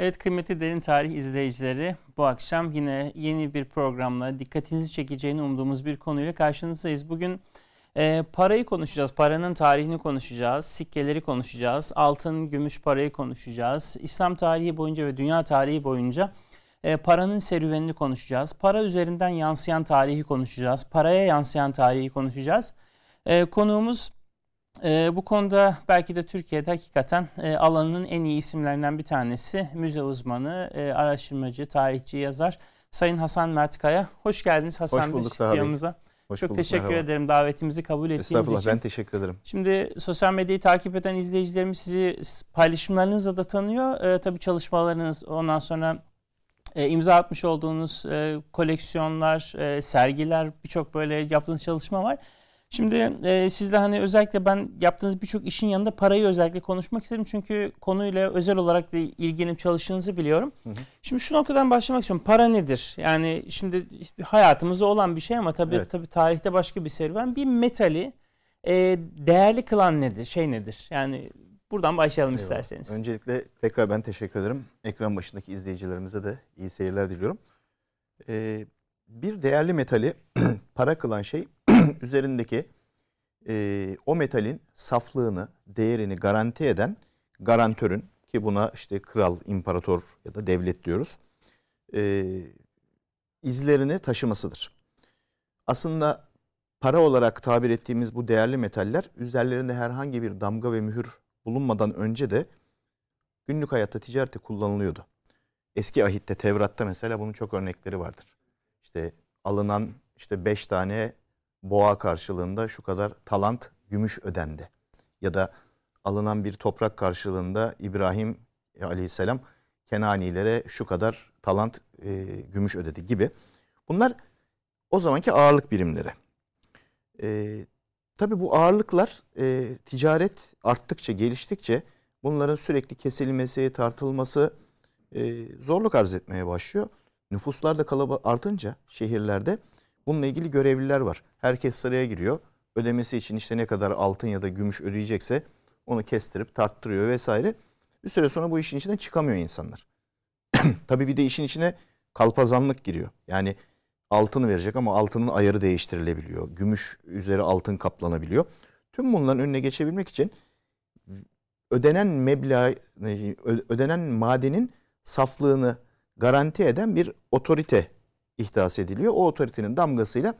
Evet kıymetli Derin Tarih izleyicileri, bu akşam yine yeni bir programla dikkatinizi çekeceğini umduğumuz bir konuyla karşınızdayız. Bugün parayı konuşacağız, paranın tarihini konuşacağız, sikkeleri konuşacağız, altın, gümüş parayı konuşacağız. İslam tarihi boyunca ve dünya tarihi boyunca paranın serüvenini konuşacağız. Para üzerinden yansıyan tarihi konuşacağız, paraya yansıyan tarihi konuşacağız. Konuğumuz bu konuda belki de Türkiye'de hakikaten alanının en iyi isimlerinden bir tanesi, müze uzmanı, araştırmacı, tarihçi, yazar Sayın Hasan Mertkaya. Hoş geldiniz Hasan Bey stüdyomuza. Çok teşekkür ederim davetimizi kabul ettiğiniz için. Estağfurullah, ben teşekkür ederim. Şimdi sosyal medyayı takip eden izleyicilerimiz sizi paylaşımlarınızla da tanıyor. Tabii çalışmalarınız, ondan sonra imza atmış olduğunuz koleksiyonlar, sergiler, birçok böyle yaptığınız çalışma var. Şimdi sizle hani özellikle ben yaptığınız birçok işin yanında parayı özellikle konuşmak istedim. Çünkü konuyla özel olarak da ilgilenip çalıştığınızı biliyorum. Hı hı. Şimdi şu noktadan başlamak istiyorum. Para nedir? Yani şimdi hayatımızda olan bir şey ama tabii, evet, tabii tarihte başka bir serüven. Bir metali değerli kılan nedir? Şey nedir? Yani buradan başlayalım, eyvallah, isterseniz. Öncelikle tekrar ben teşekkür ederim. Ekran başındaki izleyicilerimize de iyi seyirler diliyorum. Bir değerli metali para kılan şey, üzerindeki o metalin saflığını, değerini garanti eden garantörün, ki buna işte kral, imparator ya da devlet diyoruz, izlerini taşımasıdır. Aslında para olarak tabir ettiğimiz bu değerli metaller üzerlerinde herhangi bir damga ve mühür bulunmadan önce de günlük hayatta, ticarette kullanılıyordu. Eski ahitte, Tevrat'ta mesela bunun çok örnekleri vardır. İşte alınan işte 5 tane boğa karşılığında şu kadar talant gümüş ödendi. Ya da alınan bir toprak karşılığında İbrahim aleyhisselam Kenanilere şu kadar talant gümüş ödedi gibi. Bunlar o zamanki ağırlık birimleri. Tabii bu ağırlıklar ticaret arttıkça, geliştikçe bunların sürekli kesilmesi, tartılması zorluk arz etmeye başlıyor. Nüfuslar da artınca şehirlerde bununla ilgili görevliler var. Herkes sıraya giriyor. Ödemesi için işte ne kadar altın ya da gümüş ödeyecekse onu kestirip tarttırıyor vesaire. Bir süre sonra bu işin içinden çıkamıyor insanlar. Tabii bir de işin içine kalpazanlık giriyor. Yani altını verecek ama altının ayarı değiştirilebiliyor. Gümüş üzeri altın kaplanabiliyor. Tüm bunların önüne geçebilmek için ödenen madenin saflığını garanti eden bir otorite ihdas ediliyor. O otoritenin damgasıyla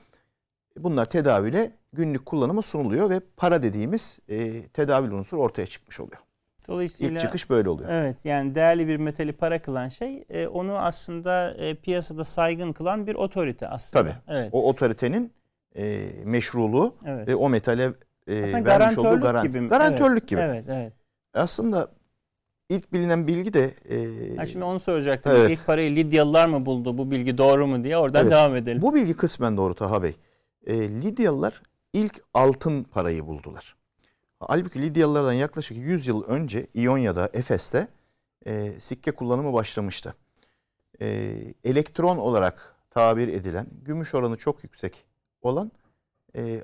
bunlar tedavüle, günlük kullanıma sunuluyor ve para dediğimiz tedavül unsuru ortaya çıkmış oluyor. Dolayısıyla İlk çıkış böyle oluyor. Evet, yani değerli bir metali para kılan şey onu aslında piyasada saygın kılan bir otorite aslında. Tabii. Evet. O otoritenin meşruluğu, evet, ve o metale vermiş olduğu garantörlük gibi. Evet, evet. Aslında İlk bilinen bilgi de... şimdi onu soracaktım. Evet. İlk parayı Lidyalılar mı buldu? Bu bilgi doğru mu diye oradan, evet, devam edelim. Bu bilgi kısmen doğru Taha Bey. Lidyalılar ilk altın parayı buldular. Halbuki Lidyalılardan yaklaşık 100 yıl önce İonya'da, Efes'te sikke kullanımı başlamıştı. Elektron olarak tabir edilen, gümüş oranı çok yüksek olan,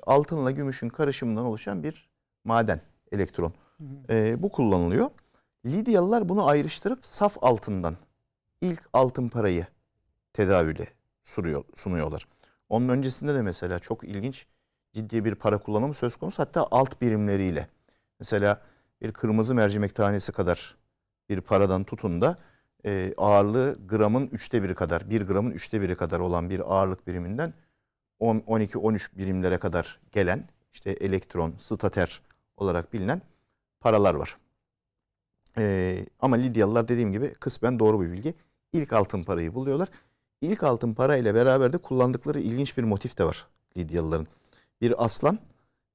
altınla gümüşün karışımından oluşan bir maden, elektron. Bu kullanılıyor. Lidyalılar bunu ayrıştırıp saf altından ilk altın parayı tedavüle sunuyorlar. Onun öncesinde de mesela çok ilginç, ciddi bir para kullanımı söz konusu, hatta alt birimleriyle. Mesela bir kırmızı mercimek tanesi kadar bir paradan tutun da ağırlığı gramın üçte biri kadar, bir gramın üçte biri kadar olan bir ağırlık biriminden 12-13 birimlere kadar gelen, işte elektron, stater olarak bilinen paralar var. Ama Lidyalılar dediğim gibi kısmen doğru bir bilgi. İlk altın parayı buluyorlar. İlk altın parayla beraber de kullandıkları ilginç bir motif de var Lidyalıların. Bir aslan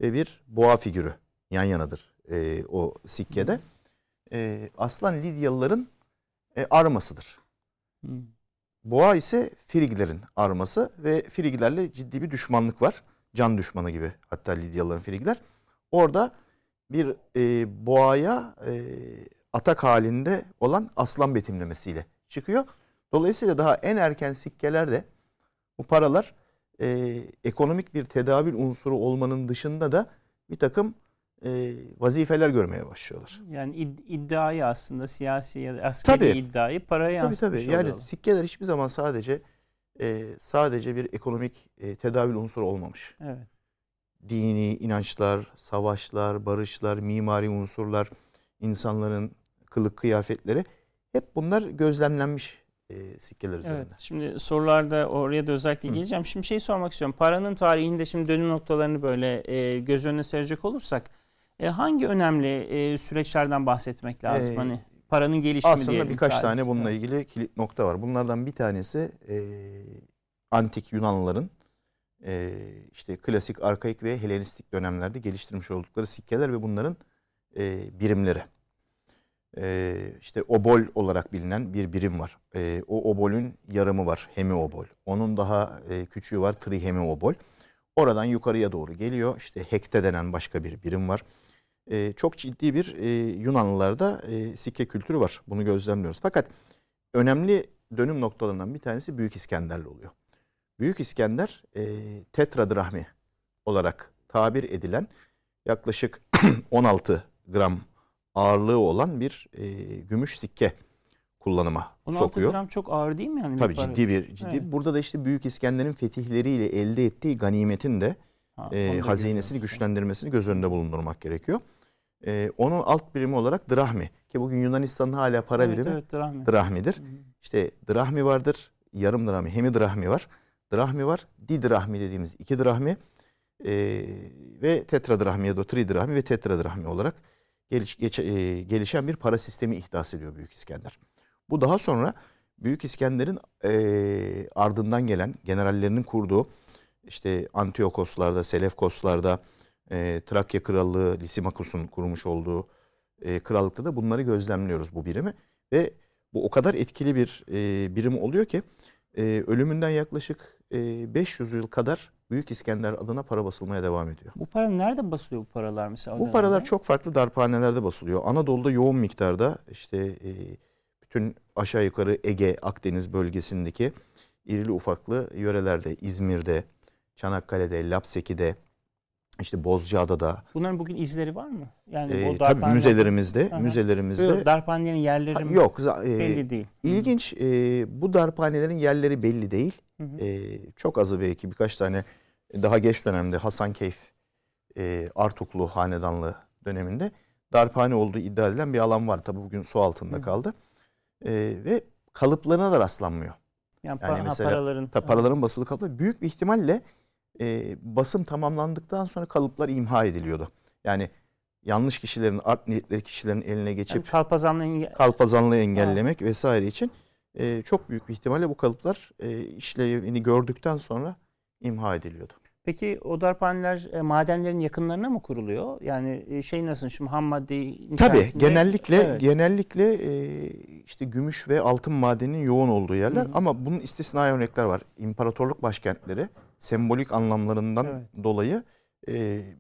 ve bir boğa figürü yan yanadır o sikkede. Aslan Lidyalıların armasıdır. Boğa ise Friglerin arması ve Friglerle ciddi bir düşmanlık var. Can düşmanı gibi hatta Lidyalıların Frigler. Orada bir boğaya... atak halinde olan aslan betimlemesiyle çıkıyor. Dolayısıyla daha en erken sikkelerde bu paralar ekonomik bir tedavül unsuru olmanın dışında da bir takım vazifeler görmeye başlıyorlar. Yani iddiayı aslında siyasi ya da askeri iddiayı paraya yansıtmış oluyorlar. Yani sikkeler hiçbir zaman sadece bir ekonomik tedavül unsuru olmamış. Evet. Dini inançlar, savaşlar, barışlar, mimari unsurlar, insanların kılık kıyafetleri, hep bunlar gözlemlenmiş sikkeler üzerinde. Evet, şimdi sorularda oraya da özellikle geleceğim. Şimdi şeyi sormak istiyorum. Paranın tarihinde şimdi dönüm noktalarını böyle göz önüne serecek olursak hangi önemli süreçlerden bahsetmek lazım? Hani paranın gelişimi aslında diyelim. Aslında birkaç tane bununla ilgili kilit nokta var. Bunlardan bir tanesi antik Yunanlıların işte klasik, arkaik ve Helenistik dönemlerde geliştirmiş oldukları sikkeler ve bunların birimleri. İşte obol olarak bilinen bir birim var. O obolün yarımı var, hemiobol. Onun daha küçüğü var, trihemiobol. Oradan yukarıya doğru geliyor. İşte hekte denen başka bir birim var. Çok ciddi bir Yunanlılarda sikke kültürü var. Bunu gözlemliyoruz. Fakat önemli dönüm noktalarından bir tanesi Büyük İskender'le oluyor. Büyük İskender tetradrahmi olarak tabir edilen yaklaşık 16 gram ağırlığı olan bir gümüş sikke kullanıma 16 sokuyor. 16 gram çok ağır değil mi? Yani tabii ciddi. Evet. Burada da işte Büyük İskender'in fetihleriyle elde ettiği ganimetin de hazinesini güçlendirmesini göz önünde bulundurmak gerekiyor. Onun alt birimi olarak drahmi, ki bugün Yunanistan'ın hala para birimi drahmidir. Hı-hı. İşte drahmi vardır, yarım drahmi, hemidrahmi var. Drahmi var, didrahmi dediğimiz iki drahmi ve tetradrahmiye doğru tridrahmi ve tetradrahmi olarak gelişen bir para sistemi ihdas ediyor Büyük İskender. Bu daha sonra Büyük İskender'in ardından gelen generallerinin kurduğu işte Antiokoslarda, Selefkoslarda, Trakya Krallığı, Lysimakos'un kurmuş olduğu krallıkta da bunları gözlemliyoruz, bu birimi. Ve bu o kadar etkili bir birim oluyor ki ölümünden yaklaşık 500 yıl kadar Büyük İskender adına para basılmaya devam ediyor. Bu para nerede basılıyor, bu paralar mesela? Bu paralar çok farklı darphanelerde basılıyor. Anadolu'da yoğun miktarda, işte bütün aşağı yukarı Ege, Akdeniz bölgesindeki irili ufaklı yörelerde, İzmir'de, Çanakkale'de, Lapseki'de, işte Bozcaada'da. Bunların bugün izleri var mı? Yani o darphaneler... Tabii müzelerimizde. Aha. Müzelerimizde. Darphanelerin yerleri mi? Yok. Belli değil. İlginç. Bu darphanelerin yerleri belli değil. Çok azı, belki birkaç tane daha geç dönemde Hasankeyf, Artuklu Hanedanlı döneminde darphane olduğu iddia edilen bir alan var. Tabii bugün su altında kaldı. Ve kalıplarına da rastlanmıyor. Yani mesela paraların basılı kalıpları büyük bir ihtimalle basım tamamlandıktan sonra kalıplar imha ediliyordu. Yani yanlış kişilerin, art niyetleri kişilerin eline geçip yani kalpazanlığı engellemek vesaire için çok büyük bir ihtimalle bu kalıplar işlevini gördükten sonra imha ediliyordu. Peki o darphaneler madenlerin yakınlarına mı kuruluyor? Yani şey nasıl, şimdi ham maddeyi... Tabii genellikle işte gümüş ve altın madeninin yoğun olduğu yerler. Hı hı. Ama bunun istisnai örnekler var. İmparatorluk başkentleri sembolik anlamlarından dolayı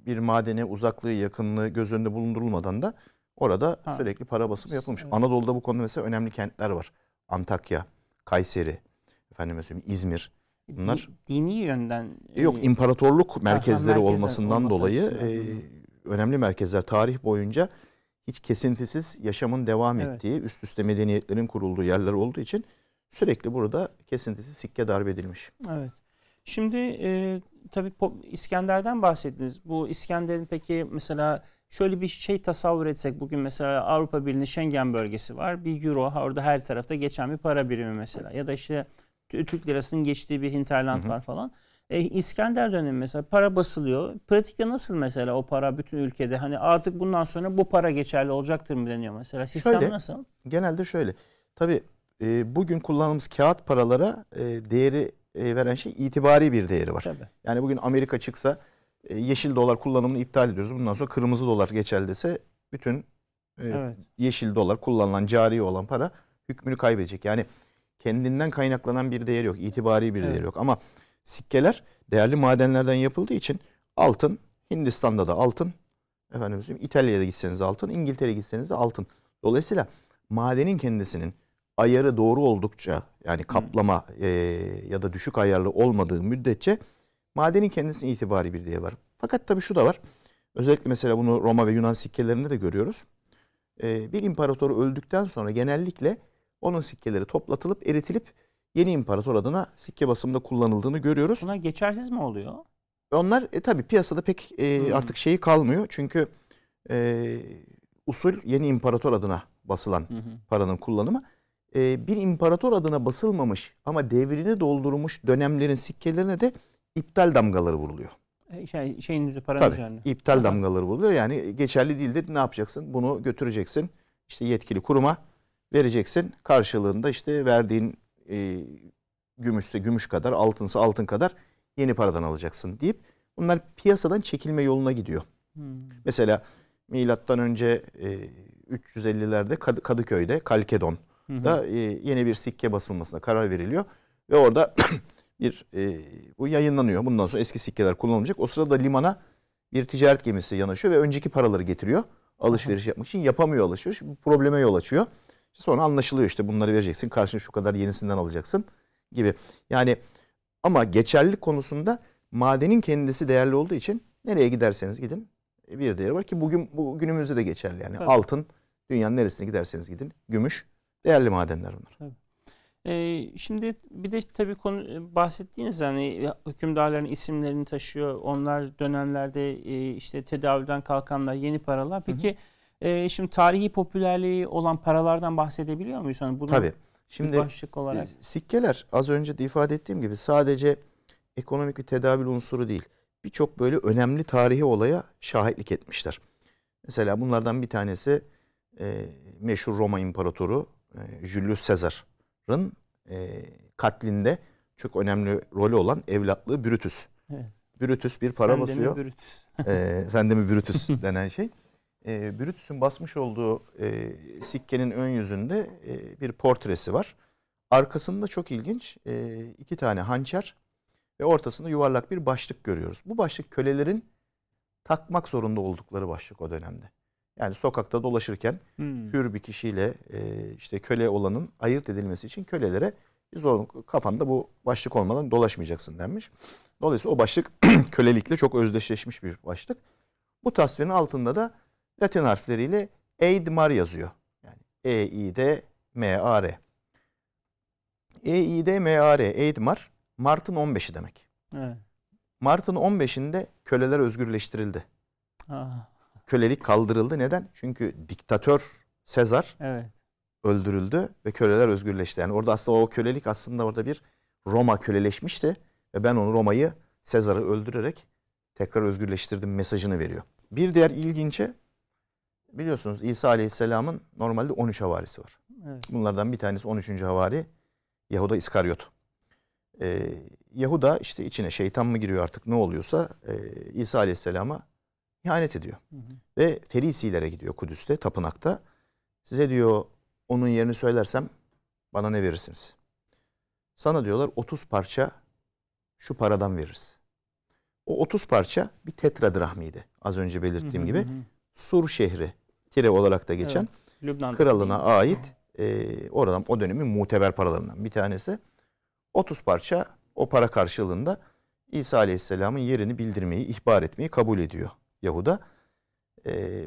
bir madene uzaklığı, yakınlığı göz önünde bulundurulmadan da orada sürekli para basımı yapılmış. Evet. Anadolu'da bu konuda mesela önemli kentler var. Antakya, Kayseri, İzmir. Bunlar dini yönden imparatorluk merkezleri olmasından dolayı önemli merkezler. Tarih boyunca hiç kesintisiz yaşamın devam ettiği, üst üste medeniyetlerin kurulduğu yerler olduğu için sürekli burada kesintisiz sikke darbe edilmiş. Evet. Şimdi tabii İskender'den bahsettiniz. Bu İskender'in peki mesela şöyle bir şey tasavvur etsek, bugün mesela Avrupa Birliği'nin Schengen bölgesi var. Bir euro orada her tarafta geçen bir para birimi mesela, ya da işte Türk lirasının geçtiği bir hinterland var falan. İskender dönemi mesela para basılıyor. Pratikte nasıl mesela o para bütün ülkede, hani artık bundan sonra bu para geçerli olacaktır mı deniyor mesela? Sistem şöyle, nasıl? Genelde şöyle. Tabii bugün kullandığımız kağıt paralara değeri veren şey itibari bir değeri var. Tabii. Yani bugün Amerika çıksa yeşil dolar kullanımını iptal ediyoruz. Bundan sonra kırmızı dolar geçerli dese bütün yeşil dolar kullanılan, cari olan para hükmünü kaybedecek. Yani kendinden kaynaklanan bir değeri yok. İtibari bir değeri yok. Ama sikkeler değerli madenlerden yapıldığı için altın, Hindistan'da da altın, İtalya'da gitseniz altın, İngiltere'ye gitseniz de altın. Dolayısıyla madenin kendisinin ayarı doğru oldukça, yani kaplama ya da düşük ayarlı olmadığı müddetçe madenin kendisinin itibari bir değeri var. Fakat tabii şu da var. Özellikle mesela bunu Roma ve Yunan sikkelerinde de görüyoruz. Bir imparator öldükten sonra genellikle onun sikkeleri toplatılıp eritilip yeni imparator adına sikke basımında kullanıldığını görüyoruz. Bunlar geçersiz mi oluyor? Onlar tabii piyasada pek artık şeyi kalmıyor. Çünkü usul yeni imparator adına basılan paranın kullanımı. Bir imparator adına basılmamış ama devrini doldurmuş dönemlerin sikkelerine de iptal damgaları vuruluyor. Şeyin yüzü paranın üzerine. İptal damgaları vuruluyor. Yani geçerli değildir. Ne yapacaksın? Bunu götüreceksin. İşte yetkili kuruma vereceksin. Karşılığında işte verdiğin gümüşse gümüş kadar, altınsa altın kadar yeni paradan alacaksın deyip bunlar piyasadan çekilme yoluna gidiyor. Mesela milattan önce 350'lerde Kadıköy'de Kalkedon'da yeni bir sikke basılmasına karar veriliyor ve orada bir bu yayınlanıyor. Bundan sonra eski sikkeler kullanılmayacak. O sırada limana bir ticaret gemisi yanaşıyor ve önceki paraları getiriyor. Alışveriş yapmak için yapamıyor alışveriş. Bu probleme yol açıyor. Sonra anlaşılıyor işte bunları vereceksin. Karşına şu kadar yenisinden alacaksın gibi. Yani ama geçerlilik konusunda madenin kendisi değerli olduğu için nereye giderseniz gidin bir değeri var ki bugün bu günümüzde de geçerli. Yani tabii. Altın dünyanın neresine giderseniz gidin. Gümüş değerli madenler bunlar. Şimdi bir de tabii konu bahsettiğiniz hani hükümdarların isimlerini taşıyor. Onlar dönemlerde işte tedavülden kalkanlar, yeni paralar. Peki şimdi tarihi popülerliği olan paralardan bahsedebiliyor muyuz? Yani bunun tabii. Şimdi başlık olarak. Sikkeler az önce de ifade ettiğim gibi sadece ekonomik bir tedavül unsuru değil. Birçok böyle önemli tarihi olaya şahitlik etmişler. Mesela bunlardan bir tanesi meşhur Roma İmparatoru Julius Caesar'ın katlinde çok önemli rolü olan evlatlığı Brutus. Evet. Brutus bir para basıyor. Sendemi Brutus. Sendemi Brutus denen şey. Brutus'un basmış olduğu sikkenin ön yüzünde bir portresi var. Arkasında çok ilginç iki tane hançer ve ortasında yuvarlak bir başlık görüyoruz. Bu başlık kölelerin takmak zorunda oldukları başlık o dönemde. Yani sokakta dolaşırken hür bir kişiyle işte köle olanın ayırt edilmesi için kölelere kafanda bu başlık olmadan dolaşmayacaksın denmiş. Dolayısıyla o başlık kölelikle çok özdeşleşmiş bir başlık. Bu tasvirin altında da Latin harfleriyle Eidmar yazıyor. Yani E-I-D-M-A-R. E-I-D-M-A-R, Eidmar, Mart'ın 15'i demek. Evet. Mart'ın 15'inde köleler özgürleştirildi. Kölelik kaldırıldı. Neden? Çünkü diktatör Sezar öldürüldü ve köleler özgürleşti. Yani orada aslında o kölelik aslında orada bir Roma köleleşmişti ve ben onu Roma'yı Sezar'ı öldürerek tekrar özgürleştirdim mesajını veriyor. Bir diğer ilginci biliyorsunuz İsa Aleyhisselam'ın normalde 13 havarisi var. Evet. Bunlardan bir tanesi 13. havari Yahuda İskaryot. Yahuda işte içine şeytan mı giriyor artık ne oluyorsa İsa Aleyhisselam'a ihanet ediyor. Ve Farisilere gidiyor Kudüs'te tapınakta. Size diyor onun yerini söylersem bana ne verirsiniz? Sana diyorlar 30 parça şu paradan veririz. O 30 parça bir tetradrahmiydi. Az önce belirttiğim gibi. Sur şehri Tire olarak da geçen kralına ait oradan o dönemin muteber paralarından bir tanesi. 30 parça o para karşılığında İsa Aleyhisselam'ın yerini bildirmeyi, ihbar etmeyi kabul ediyor Yahuda.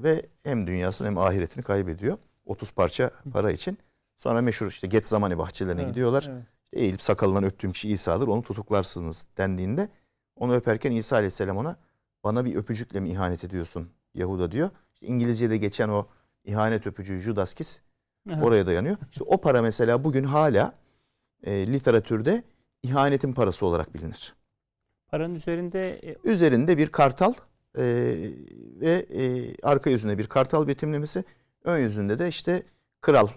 Ve hem dünyasını hem ahiretini kaybediyor. 30 parça para için. Sonra meşhur işte Getsemani bahçelerine gidiyorlar. İşte eğilip sakalından öptüğüm kişi İsa'dır onu tutuklarsınız dendiğinde onu öperken İsa Aleyhisselam ona bana bir öpücükle mi ihanet ediyorsun Yahuda diyor. İşte İngilizce'de geçen o ihanet öpücüğü Judas Kiss oraya dayanıyor. İşte o para mesela bugün hala literatürde ihanetin parası olarak bilinir. Paranın üzerinde bir kartal ve arka yüzünde bir kartal betimlemesi, ön yüzünde de işte kral,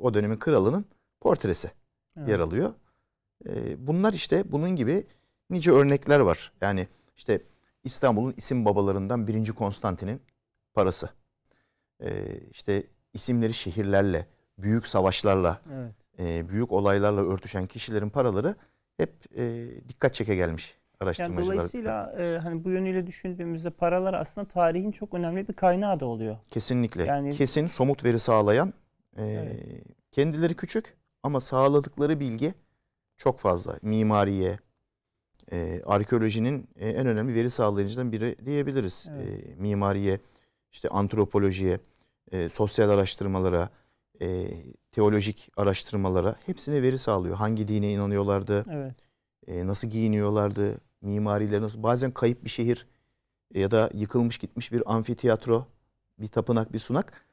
o dönemin kralının portresi yer alıyor. Bunlar işte bunun gibi nice örnekler var. Yani işte İstanbul'un isim babalarından 1. Konstantin'in parası. İşte isimleri şehirlerle, büyük savaşlarla, büyük olaylarla örtüşen kişilerin paraları hep dikkat çeke gelmiş araştırmacılar. Yani dolayısıyla hani bu yönüyle düşündüğümüzde paralar aslında tarihin çok önemli bir kaynağı da oluyor. Kesinlikle. Yani, kesin somut veri sağlayan, kendileri küçük ama sağladıkları bilgi çok fazla. Mimariye, arkeolojinin en önemli veri sağlayıcılarından biri diyebiliriz. Evet. Mimariye, işte antropolojiye, sosyal araştırmalara, teolojik araştırmalara hepsine veri sağlıyor. Hangi dine inanıyorlardı, evet, nasıl giyiniyorlardı, mimarileri nasıl, bazen kayıp bir şehir ya da yıkılmış gitmiş bir amfiteyatro, bir tapınak, bir sunak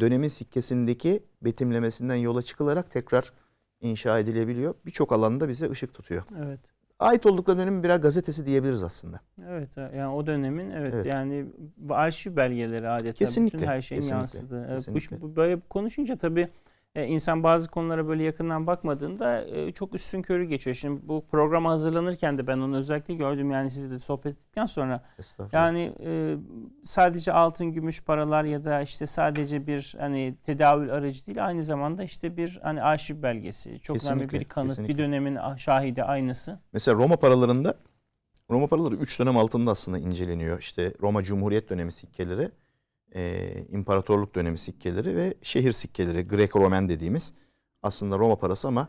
dönemin sikkesindeki betimlemesinden yola çıkılarak tekrar inşa edilebiliyor. Birçok alanda bize ışık tutuyor. Evet. Ait oldukları dönemin birer gazetesi diyebiliriz aslında. Evet, yani o dönemin evet. yani arşiv belgeleri adeta kesinlikle, bütün her şeyin yansıdığı. Kesinlikle. Böyle konuşunca tabii insan bazı konulara böyle yakından bakmadığında çok üstünkörü geçiyor. Şimdi bu programa hazırlanırken de ben onu özellikle gördüm, yani sizle de sohbet ettikten sonra. Yani sadece altın, gümüş paralar ya da işte sadece bir hani tedavül aracı değil, aynı zamanda işte bir hani arşiv belgesi. Çok önemli bir kanıt, kesinlikle. Bir dönemin şahidi, aynısı. Mesela Roma paralarında, Roma paraları 3 dönem altında aslında inceleniyor. İşte Roma Cumhuriyet dönemi sikkeleri, imparatorluk dönemi sikkeleri ve şehir sikkeleri, Grek-Romen dediğimiz aslında Roma parası ama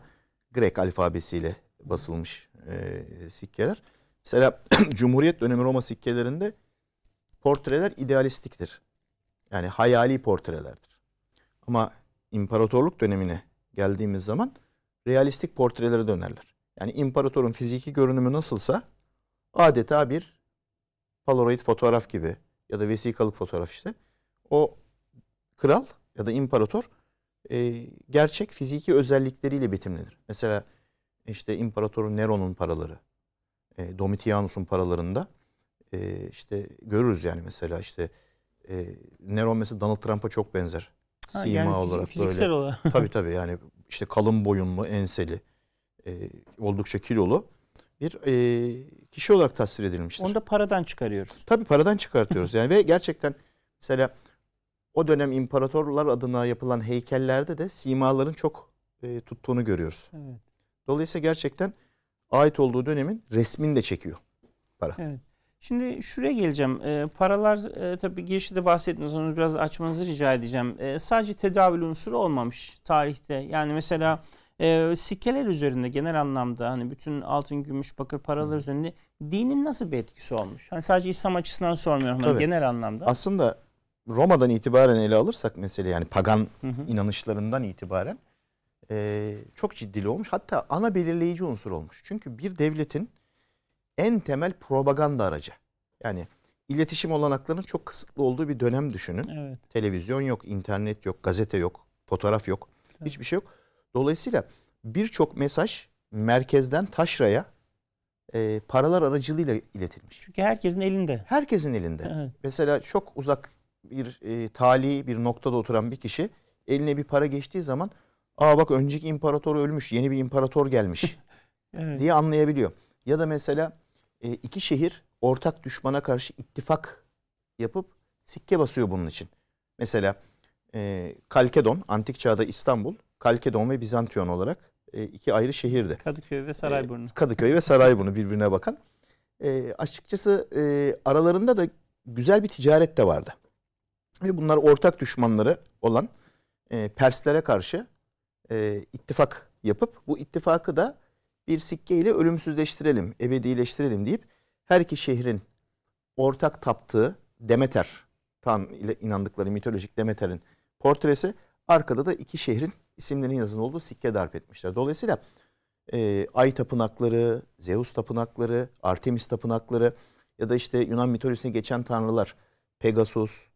Grek alfabesiyle basılmış sikkeler. Mesela Cumhuriyet dönemi Roma sikkelerinde portreler idealistiktir. Yani hayali portrelerdir. Ama imparatorluk dönemine geldiğimiz zaman realistik portrelere dönerler. Yani imparatorun fiziki görünümü nasılsa adeta bir polaroid fotoğraf gibi ya da vesikalık fotoğraf işte. O kral ya da imparator gerçek fiziki özellikleriyle betimlenir. Mesela işte İmparator Nero'nun paraları, Domitianus'un paralarında işte görürüz yani mesela işte Nero mesela Donald Trump'a çok benzer. Sima yani olarak fiziksel böyle. Tabii yani işte kalın boyunlu, enseli, oldukça kilolu bir kişi olarak tasvir edilmiştir. Onu da paradan çıkarıyoruz. Tabii paradan çıkartıyoruz yani ve gerçekten mesela o dönem imparatorlar adına yapılan heykellerde de simaların çok tuttuğunu görüyoruz. Evet. Dolayısıyla gerçekten ait olduğu dönemin resmini de çekiyor para. Evet. Şimdi şuraya geleceğim. Paralar tabii girişte de bahsettiniz. Onu biraz açmanızı rica edeceğim. Sadece tedavül unsuru olmamış tarihte. Yani mesela sikkeler üzerinde genel anlamda hani bütün altın, gümüş, bakır paralar üzerinde dinin nasıl bir etkisi olmuş? Hani sadece İslam açısından sormuyorum. Hani genel anlamda. Aslında Roma'dan itibaren ele alırsak mesele yani pagan inanışlarından itibaren çok ciddi olmuş. Hatta ana belirleyici unsur olmuş. Çünkü bir devletin en temel propaganda aracı. Yani iletişim olanaklarının çok kısıtlı olduğu bir dönem düşünün. Evet. Televizyon yok, internet yok, gazete yok, fotoğraf yok. Evet. Hiçbir şey yok. Dolayısıyla birçok mesaj merkezden taşraya paralar aracılığıyla iletilmiş. Çünkü herkesin elinde. Herkesin elinde. Evet. Mesela çok uzak bir tali bir noktada oturan bir kişi eline bir para geçtiği zaman aa bak önceki imparator ölmüş, yeni bir imparator gelmiş evet. diye anlayabiliyor. Ya da mesela iki şehir ortak düşmana karşı ittifak yapıp sikke basıyor bunun için. Mesela Kalkedon, antik çağda İstanbul, Kalkedon ve Bizantiyon olarak iki ayrı şehirdi. Kadıköy ve Sarayburnu. Kadıköy ve Sarayburnu birbirine bakan. Açıkçası aralarında da güzel bir ticaret de vardı. Ve bunlar ortak düşmanları olan Perslere karşı ittifak yapıp bu ittifakı da bir sikkeyle ölümsüzleştirelim, ebedileştirelim deyip her iki şehrin ortak taptığı Demeter, tam inandıkları mitolojik Demeter'in portresi, arkada da iki şehrin isimlerinin yazılı olduğu sikke darp etmişler. Dolayısıyla Ay tapınakları, Zeus tapınakları, Artemis tapınakları ya da işte Yunan mitolojisine geçen tanrılar Pegasus,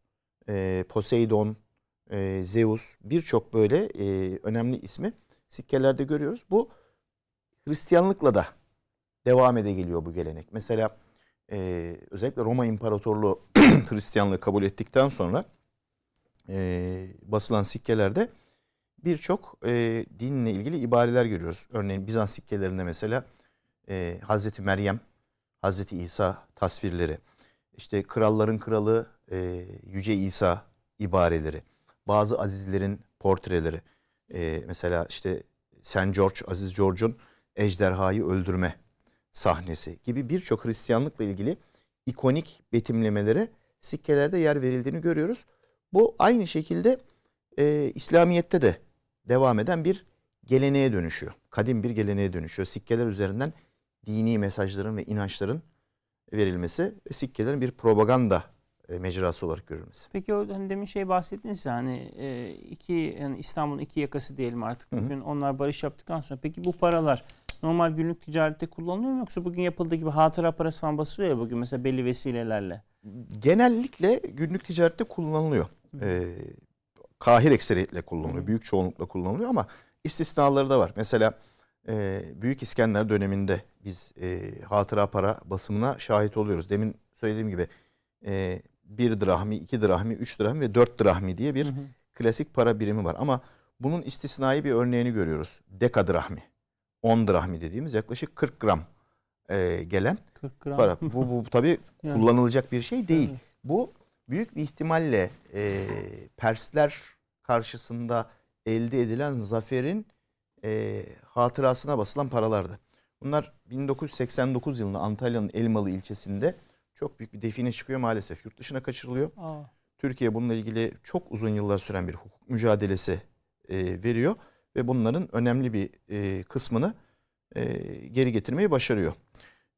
Poseidon, Zeus, birçok böyle önemli ismi sikkelerde görüyoruz. Bu Hristiyanlıkla da devam ede geliyor bu gelenek. Mesela özellikle Roma İmparatorluğu Hristiyanlığı kabul ettikten sonra basılan sikkelerde birçok dinle ilgili ibareler görüyoruz. Örneğin Bizans sikkelerinde mesela Hazreti Meryem, Hazreti İsa tasvirleri, işte kralların kralı Yüce İsa ibareleri, bazı azizlerin portreleri, mesela işte Saint George, Aziz George'un ejderhayı öldürme sahnesi gibi birçok Hristiyanlıkla ilgili ikonik betimlemelere sikkelerde yer verildiğini görüyoruz. Bu aynı şekilde İslamiyet'te de devam eden bir geleneğe dönüşüyor. Kadim bir geleneğe dönüşüyor. Sikkeler üzerinden dini mesajların ve inançların verilmesi ve sikkelerin bir propaganda mecrası olarak görülmesi. Peki o hani demin bahsettiniz ya, hani yani İstanbul'un iki yakası diyelim artık bugün, onlar barış yaptıktan sonra peki bu paralar normal günlük ticarette kullanılıyor mu, yoksa bugün yapıldığı gibi hatıra parası falan basılıyor ya bugün mesela belli vesilelerle? Genellikle günlük ticarette kullanılıyor. Kahir ekseriyetle kullanılıyor. Büyük çoğunlukla kullanılıyor ama istisnaları da var. Mesela Büyük İskender döneminde biz hatıra para basımına şahit oluyoruz. Demin söylediğim gibi 1 drahmi, 2 drahmi, 3 drahmi ve 4 drahmi diye bir klasik para birimi var. Ama bunun istisnai bir örneğini görüyoruz. Deka drahmi, 10 drahmi dediğimiz yaklaşık 40 gram gelen 40 gram para. Bu tabii yani kullanılacak bir şey değil. Evet. Bu büyük bir ihtimalle Persler karşısında elde edilen zaferin hatırasına basılan paralardı. Bunlar 1989 yılında Antalya'nın Elmalı ilçesinde çok büyük bir define çıkıyor, maalesef yurt dışına kaçırılıyor. Türkiye bununla ilgili çok uzun yıllar süren bir hukuk mücadelesi veriyor ve bunların önemli bir kısmını geri getirmeyi başarıyor.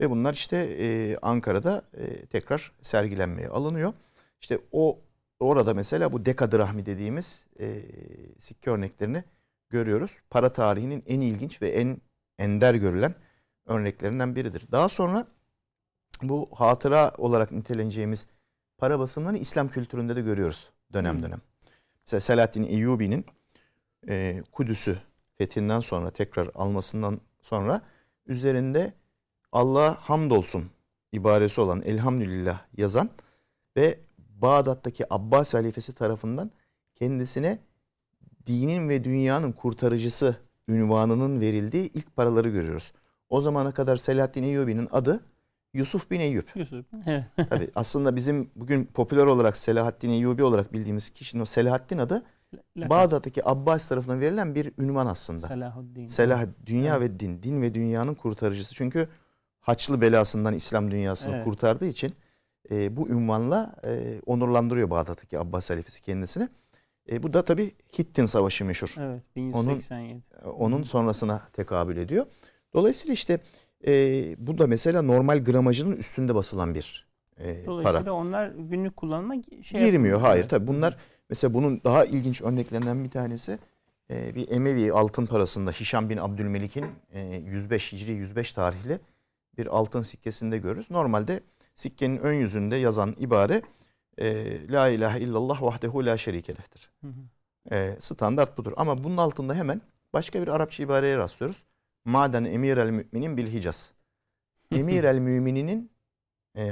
Ve bunlar işte Ankara'da tekrar sergilenmeye alınıyor. İşte orada mesela bu deka drahmi dediğimiz sikke örneklerini görüyoruz. Para tarihinin en ilginç ve en ender görülen örneklerinden biridir. Daha sonra bu hatıra olarak niteleneceğimiz para basımlarını İslam kültüründe de görüyoruz dönem dönem. Mesela Selahaddin Eyyubi'nin Kudüs'ü fethinden sonra tekrar almasından sonra üzerinde Allah'a hamdolsun ibaresi olan elhamdülillah yazan ve Bağdat'taki Abbas halifesi tarafından kendisine dinin ve dünyanın kurtarıcısı ünvanının verildiği ilk paraları görüyoruz. O zamana kadar Selahaddin Eyyubi'nin adı Yusuf bin Eyyub. Yusuf. Evet. Tabii aslında bizim bugün popüler olarak Selahaddin Eyyubi olarak bildiğimiz kişinin o Selahaddin adı Bağdat'taki Abbas tarafından verilen bir ünvan aslında. Selahaddin. Dünya ve din. Din ve dünyanın kurtarıcısı. Çünkü Haçlı belasından İslam dünyasını kurtardığı için bu ünvanla onurlandırıyor Bağdat'taki Abbas halifesi kendisini. Bu da tabii Hittin Savaşı meşhur. Evet, 1187. Onun sonrasına tekabül ediyor. Dolayısıyla işte bu da mesela normal gramajının üstünde basılan bir para. Dolayısıyla onlar günlük kullanıma girmiyor. Hayır tabii bunlar mesela bunun daha ilginç örneklerinden bir tanesi bir Emevi altın parasında Hişam bin Abdülmelik'in 105 Hicri 105 tarihli bir altın sikkesinde görürüz. Normalde sikkenin ön yüzünde yazan ibare La ilahe illallah vahdehu la şerikelehtir. Standart budur. Ama bunun altında hemen başka bir Arapça ibareye rastlıyoruz. Maden emirel müminin bil Hicaz. Emirel mümininin,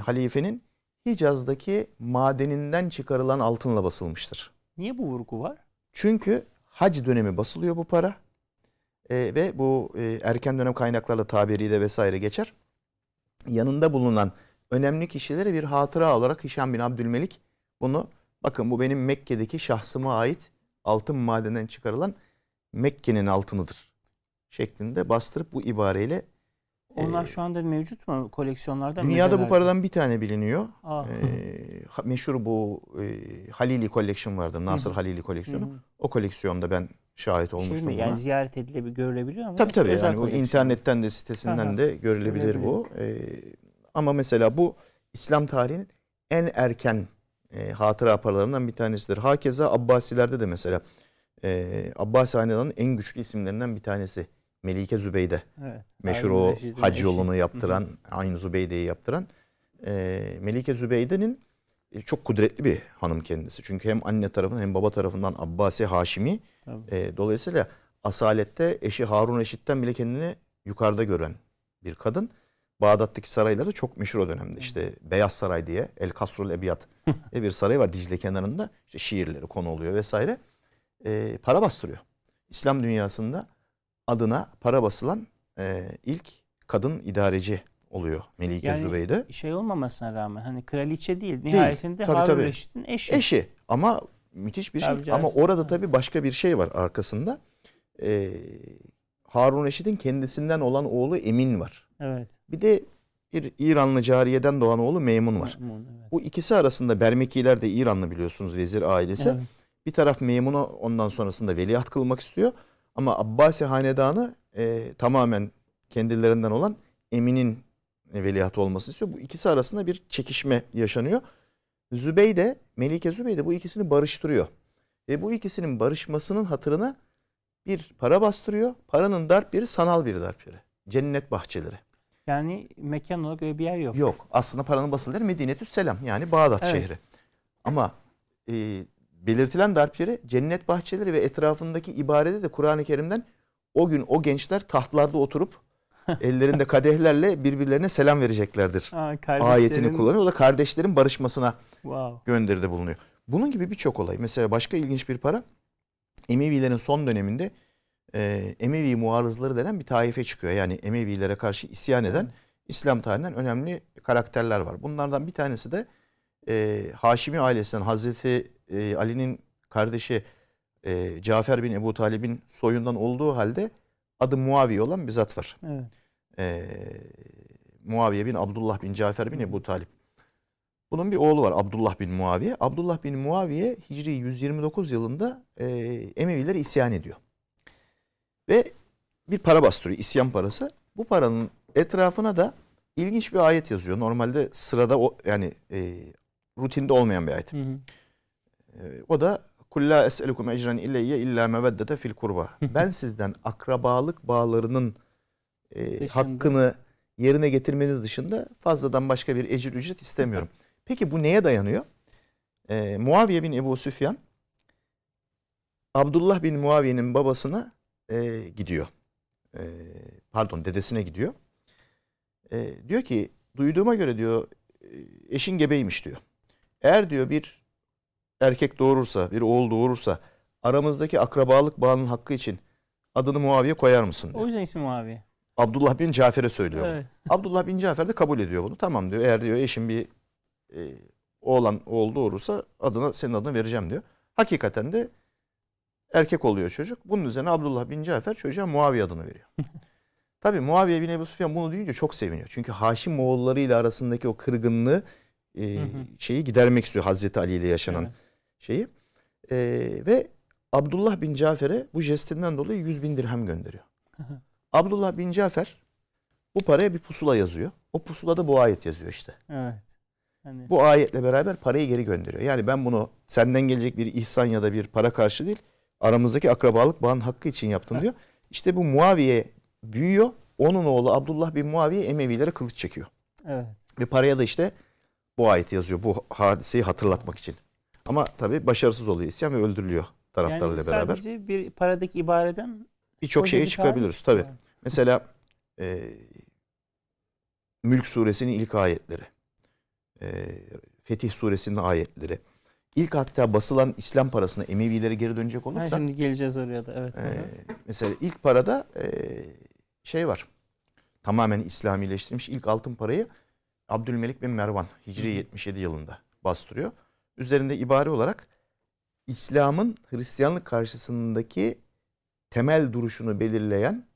halifenin Hicaz'daki madeninden çıkarılan altınla basılmıştır. Niye bu vurgu var? Çünkü hac dönemi basılıyor bu para. Ve bu erken dönem kaynaklarla Taberi'de vesaire geçer. Yanında bulunan önemli kişilere bir hatıra olarak Hişam bin Abdülmelik bunu, bakın bu benim Mekke'deki şahsıma ait altın madeninden çıkarılan Mekke'nin altınıdır şeklinde bastırıp bu ibareyle. Onlar şu anda mevcut mu koleksiyonlarda? Dünyada bu paradan bir tane biliniyor. Meşhur bu Halili Collection vardır. Nasır Halili koleksiyonu. O koleksiyonda ben şahit olmuştum. Yani ziyaret edilebilir, görülebiliyor mu? Tabii tabii. Yani bu internetten de sitesinden de görülebilir bu. Ama mesela bu İslam tarihinin en erken hatıra paralarından bir tanesidir. Hakeza Abbasilerde de mesela Abbasi Hanedanı'nın en güçlü isimlerinden bir tanesi Melike Zübeyde. Evet, meşhur o hac yolunu yaptıran, Ayn Zübeyde'yi yaptıran. Melike Zübeyde'nin çok kudretli bir hanım kendisi. Çünkü hem anne tarafından hem baba tarafından Abbasi Haşimi. Dolayısıyla asalette eşi Harun Reşit'ten bile kendini yukarıda gören bir kadın. Bağdat'taki sarayları çok meşhur o dönemde. İşte Beyaz Saray diye El Kasrul Ebiyat diye bir saray var Dicle kenarında. İşte şiirleri konu oluyor vesaire. Para bastırıyor. İslam dünyasında adına para basılan ilk kadın idareci oluyor Melike Zübeyde. Yani şey olmamasına rağmen hani kraliçe değil. Nihayetinde Harun Reşit'in eşi. Eşi ama müthiş bir şey. Ama orada tabii başka bir şey var arkasında. Harun Reşit'in kendisinden olan oğlu Emin var. Evet. Bir de bir İranlı cariyeden doğan oğlu Meymun var. Bu ikisi arasında Bermekiler de İranlı biliyorsunuz, vezir ailesi. Bir taraf Meymun'u ondan sonrasında veliaht kılmak istiyor. Ama Abbasi Hanedanı tamamen kendilerinden olan Emin'in veliahtı olmasını istiyor. Bu ikisi arasında bir çekişme yaşanıyor. Zübeyde, Melike Zübeyde bu ikisini barıştırıyor. Ve bu ikisinin barışmasının hatırına bir para bastırıyor. Paranın darp yeri sanal bir darp yeri. Cennet bahçeleri. Yani mekan olarak öyle bir yer yok. Yok. Aslında paranın basılı yeri Medinetüsselam, yani Bağdat şehri. Ama belirtilen darp yeri cennet bahçeleri ve etrafındaki ibarede de Kur'an-ı Kerim'den o gün o gençler tahtlarda oturup ellerinde kadehlerle birbirlerine selam vereceklerdir. Ayetini kullanıyor. O da kardeşlerin barışmasına gönderide bulunuyor. Bunun gibi birçok olay. Mesela başka ilginç bir para, Emevilerin son döneminde Emevi muarızları denen bir taife çıkıyor. Yani Emevilere karşı isyan eden İslam tarihinden önemli karakterler var. Bunlardan bir tanesi de Haşimi ailesinden Hazreti Ali'nin kardeşi Cafer bin Ebu Talib'in soyundan olduğu halde adı Muaviye olan bir zat var. Evet. Muaviye bin Abdullah bin Cafer bin Ebu Talib. Bunun bir oğlu var, Abdullah bin Muaviye. Abdullah bin Muaviye Hicri 129 yılında Emevilere isyan ediyor. Ve bir para bastırıyor, isyan parası. Bu paranın etrafına da ilginç bir ayet yazıyor. Normalde sırada yani rutinde olmayan bir ayet. Hı hı. O da kulla es'elukum ecran illeyye illa meveddete fil kurba. Ben sizden akrabalık bağlarının hakkını yerine getirmeniz dışında fazladan başka bir ecir ücret istemiyorum. Peki bu neye dayanıyor? Muaviye bin Ebu Süfyan Abdullah bin Muaviye'nin babasına gidiyor. Pardon, dedesine gidiyor. Diyor ki, duyduğuma göre diyor eşin gebeymiş diyor. Eğer diyor bir erkek doğurursa, bir oğul doğurursa aramızdaki akrabalık bağının hakkı için adını Muaviye koyar mısın diyor. O yüzden ismi Muaviye. Abdullah bin Cafer'e söylüyor. Evet. Abdullah bin Cafer de kabul ediyor bunu. Tamam diyor, eğer diyor eşin bir oğul doğurursa adına, senin adını vereceğim diyor. Hakikaten de erkek oluyor çocuk. Bunun üzerine Abdullah bin Cafer çocuğa Muaviye adını veriyor. Tabi Muaviye bin Ebu Süfyan bunu duyunca çok seviniyor. Çünkü Haşim Moğolları ile arasındaki o kırgınlığı şeyi gidermek istiyor. Hazreti Ali ile yaşanan şeyi. Ve Abdullah bin Cafer'e bu jestinden dolayı 100.000 dirhem gönderiyor. Abdullah bin Cafer bu paraya bir pusula yazıyor. O pusulada bu ayet yazıyor işte. Evet. Yani. Bu ayetle beraber parayı geri gönderiyor. Yani ben bunu senden gelecek bir ihsan ya da bir para karşı değil, aramızdaki akrabalık bağının hakkı için yaptım diyor. İşte bu Muaviye büyüyor. Onun oğlu Abdullah bin Muaviye Emevilere kılıç çekiyor. Evet. Ve paraya da işte bu ayet yazıyor. Bu hadiseyi hatırlatmak için. Ama tabii başarısız oluyor isyan ve öldürülüyor taraftarlarla yani beraber. Yani sadece bir paradaki ibareden birçok şeye çıkabiliriz tabii. Yani. Mesela Mülk suresinin ilk ayetleri. Fetih suresinin ayetleri. İlk hatta basılan İslam parasına Emevilere geri dönecek olursa. Şimdi geleceğiz oraya da. Evet. Mesela ilk parada şey var. Tamamen İslamileştirilmiş ilk altın parayı Abdülmelik bin Mervan Hicri 77 yılında bastırıyor. Üzerinde ibare olarak İslam'ın Hristiyanlık karşısındaki temel duruşunu belirleyen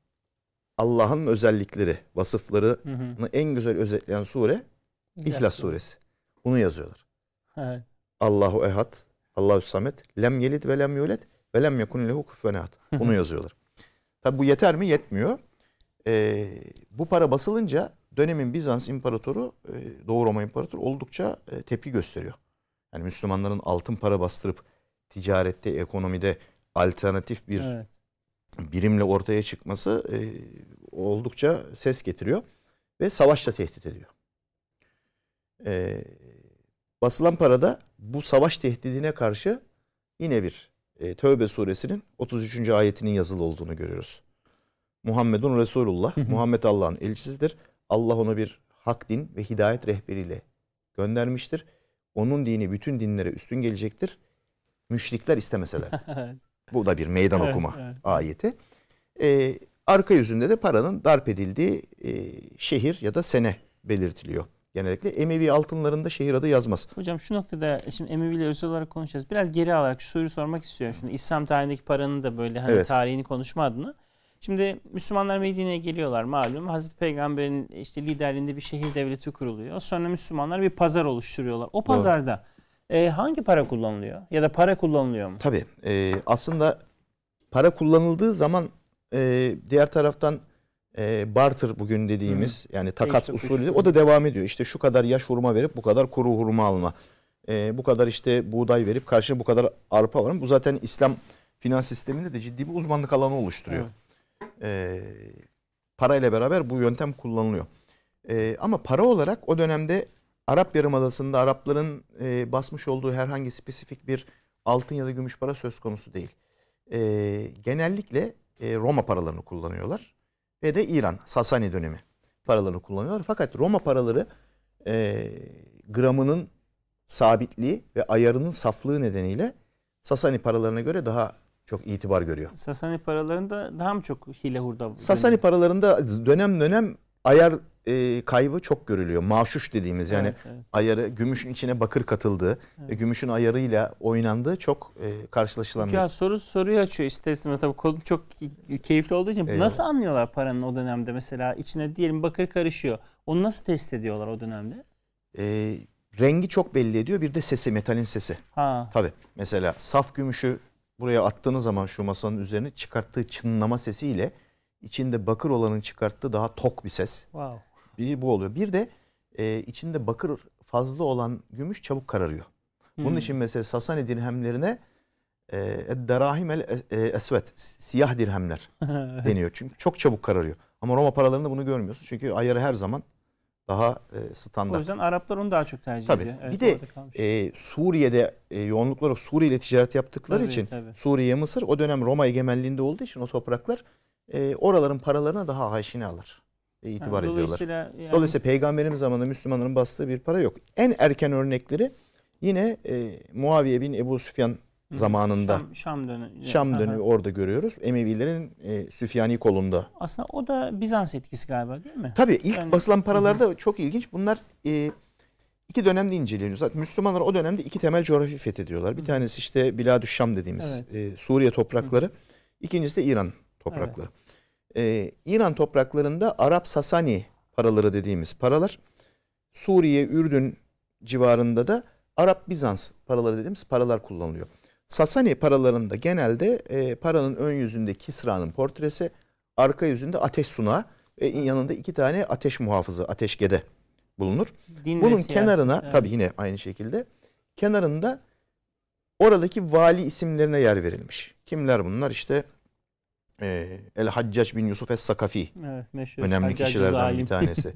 Allah'ın özellikleri, vasıflarını en güzel özetleyen sure İhlas suresi. Bunu yazıyorlar. Evet. Allahu ehad, Allahu samet, lem yelid ve lem yulet ve lem yekun lehu kufuven ehad. Bunu yazıyorlar. Tabi bu yeter mi? Yetmiyor. Bu para basılınca dönemin Bizans imparatoru, Doğu Roma imparatoru oldukça tepki gösteriyor. Yani Müslümanların altın para bastırıp ticarette, ekonomide alternatif bir birimle ortaya çıkması oldukça ses getiriyor ve savaşla tehdit ediyor. Basılan parada bu savaş tehdidine karşı yine bir Tövbe suresinin 33. ayetinin yazılı olduğunu görüyoruz. Muhammedun Resulullah, Muhammed Allah'ın elçisidir. Allah onu bir hak din ve hidayet rehberiyle göndermiştir. Onun dini bütün dinlere üstün gelecektir. Müşrikler istemeseler. Bu da bir meydan okuma ayeti. Arka yüzünde de paranın darp edildiği şehir ya da sene belirtiliyor. Genellikle Emevi altınlarında şehir adı yazmaz. Hocam şu noktada şimdi Emevi ile özel olarak konuşacağız. Biraz geri alarak şu soruyu sormak istiyorum. Şimdi İslam tarihindeki paranın da böyle hani tarihini konuşma adına. Şimdi Müslümanlar Medine'ye geliyorlar malum. Hazreti Peygamber'in işte liderliğinde bir şehir devleti kuruluyor. Sonra Müslümanlar bir pazar oluşturuyorlar. O pazarda hangi para kullanılıyor? Ya da para kullanılıyor mu? Tabii. Aslında para kullanıldığı zaman diğer taraftan barter bugün dediğimiz, yani takas usulü, o da devam ediyor. İşte şu kadar yaş hurma verip bu kadar kuru hurma alma. Bu kadar işte buğday verip karşına bu kadar arpa var. Bu zaten İslam finans sisteminde de ciddi bir uzmanlık alanı oluşturuyor. Parayla beraber bu yöntem kullanılıyor. Ama para olarak o dönemde Arap Yarımadası'nda Arapların basmış olduğu herhangi spesifik bir altın ya da gümüş para söz konusu değil. Genellikle Roma paralarını kullanıyorlar ve de İran, Sasani dönemi paralarını kullanıyorlar. Fakat Roma paraları gramının sabitliği ve ayarının saflığı nedeniyle Sasani paralarına göre daha çok itibar görüyor. Sasani paralarında daha mı çok hile hurda? Sasani paralarında dönem dönem ayar kaybı çok görülüyor. Maşuş dediğimiz, yani ayarı, gümüşün içine bakır katıldığı ve gümüşün ayarıyla oynandığı çok karşılaşılan bir... Soruyu açıyor isterseniz. Tabii konu çok keyifli olduğu için. Nasıl anlıyorlar paranın o dönemde? Mesela içine diyelim bakır karışıyor. Onu nasıl test ediyorlar o dönemde? Rengi çok belli ediyor. Bir de sesi, metalin sesi. Tabii. Mesela saf gümüşü buraya attığınız zaman şu masanın üzerine çıkarttığı çınlama sesiyle içinde bakır olanın çıkarttığı daha tok bir ses. Bir bu oluyor. Bir de içinde bakır fazla olan gümüş çabuk kararıyor. Bunun için mesela Sasani dirhemlerine edderahim el esvet, siyah dirhemler deniyor. Çünkü çok çabuk kararıyor. Ama Roma paralarında bunu görmüyorsun. Çünkü ayarı her zaman daha standart. O yüzden Araplar onu daha çok tercih ediyor. Evet, bir de Suriye'de yoğunluk olarak Suriye ile ticaret yaptıkları için Suriye, Mısır o dönem Roma egemenliğinde olduğu için o topraklar oraların paralarına daha aşinalar ve itibar ediyorlar. Dolayısıyla Peygamberimiz zamanında Müslümanların bastığı bir para yok. En erken örnekleri yine Muaviye bin Ebu Süfyan zamanında. Şam dönemi orada görüyoruz. Emevilerin Süfyani kolunda. Aslında o da Bizans etkisi galiba, değil mi? Tabii ilk basılan paralarda çok ilginç. Bunlar iki dönemde inceleniyor. Zaten Müslümanlar o dönemde iki temel coğrafi fethediyorlar. Bir tanesi işte Biladü Şam dediğimiz Suriye toprakları. İkincisi de İran toprakları. İran topraklarında Arap Sasani paraları dediğimiz paralar, Suriye, Ürdün civarında da Arap Bizans paraları dediğimiz paralar kullanılıyor. Sasani paralarında genelde paranın ön yüzünde Kisra'nın portresi, arka yüzünde ateş sunağı ve yanında iki tane ateş muhafızı, ateşgede bulunur. Bunun kenarına tabii yine aynı şekilde kenarında oradaki vali isimlerine yer verilmiş. Kimler bunlar? İşte El-Haccac bin Yusuf Es-Sakafi, önemli kişilerden bir tanesi.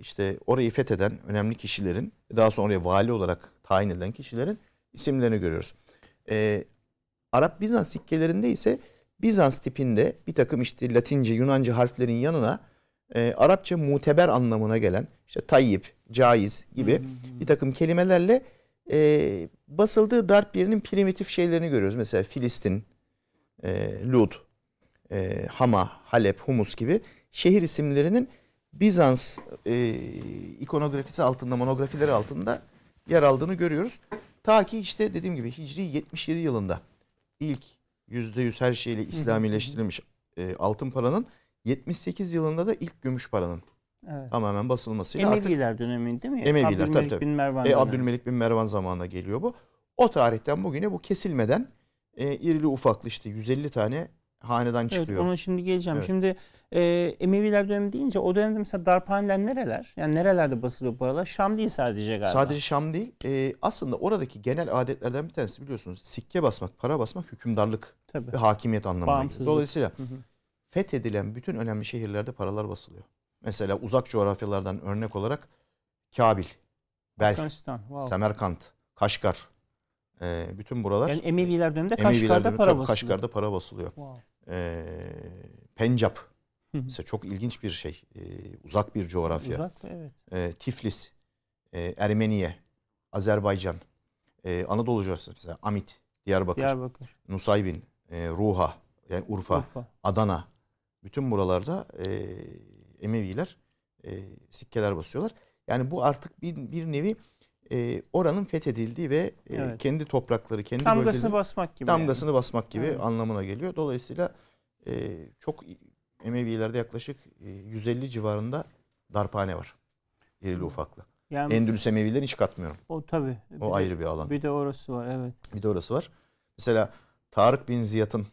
İşte orayı fetheden önemli kişilerin, daha sonra oraya vali olarak tayin edilen kişilerin isimlerini görüyoruz. Arap Bizans sikkelerinde ise Bizans tipinde bir takım işte Latince, Yunanca harflerin yanına Arapça muteber anlamına gelen işte tayyip, caiz gibi bir takım kelimelerle basıldığı darp yerinin primitif şeylerini görüyoruz. Mesela Filistin, Lud, Hama, Halep, Humus gibi şehir isimlerinin Bizans ikonografisi altında, monografileri altında yer aldığını görüyoruz. Ta ki işte dediğim gibi Hicri 77 yılında ilk %100 her şeyle İslamileştirilmiş altın paranın, 78 yılında da ilk gümüş paranın tamamen basılmasıyla Emeviler döneminde, değil mi? Emeviler, tabii. Abdülmelik bin Mervan zamanına geliyor bu. O tarihten bugüne bu kesilmeden irili ufaklı işte 150 tane hanedan çıkıyor. Ona şimdi geleceğim. Şimdi Emeviler dönemi deyince o dönemde mesela darphaneler nereler? Yani nerelerde basılıyor paralar? Şam değil sadece galiba. Sadece Şam değil. Aslında oradaki genel adetlerden bir tanesi biliyorsunuz sikke basmak, para basmak hükümdarlık ve hakimiyet anlamına geliyor. Dolayısıyla fethedilen bütün önemli şehirlerde paralar basılıyor. Mesela uzak coğrafyalardan örnek olarak Kabil, Bel, Semerkant, Kaşgar. Bütün buralar. Yani Emeviler döneminde Kaşgar'da para basılıyor. Kaşgar'da para basılıyor. Pencap ise çok ilginç bir şey. Uzak bir coğrafya. Tiflis, Ermeniye, Azerbaycan, Anadolu coğrafyası mesela Amit, Diyarbakır. Nusaybin, Ruha, yani Urfa, Adana. Bütün buralarda Emeviler sikkeler basıyorlar. Yani bu artık bir nevi oranın fethedildiği ve kendi toprakları, kendi damgasını basmak gibi, anlamına geliyor. Dolayısıyla çok Emevilerde yaklaşık 150 civarında darphane var. İrili ufaklı. Yani, Endülüs Emevilerini hiç katmıyorum. O tabii. O ayrı bir alan. Bir de orası var. Bir de orası var. Mesela Tarık bin Ziyad'ın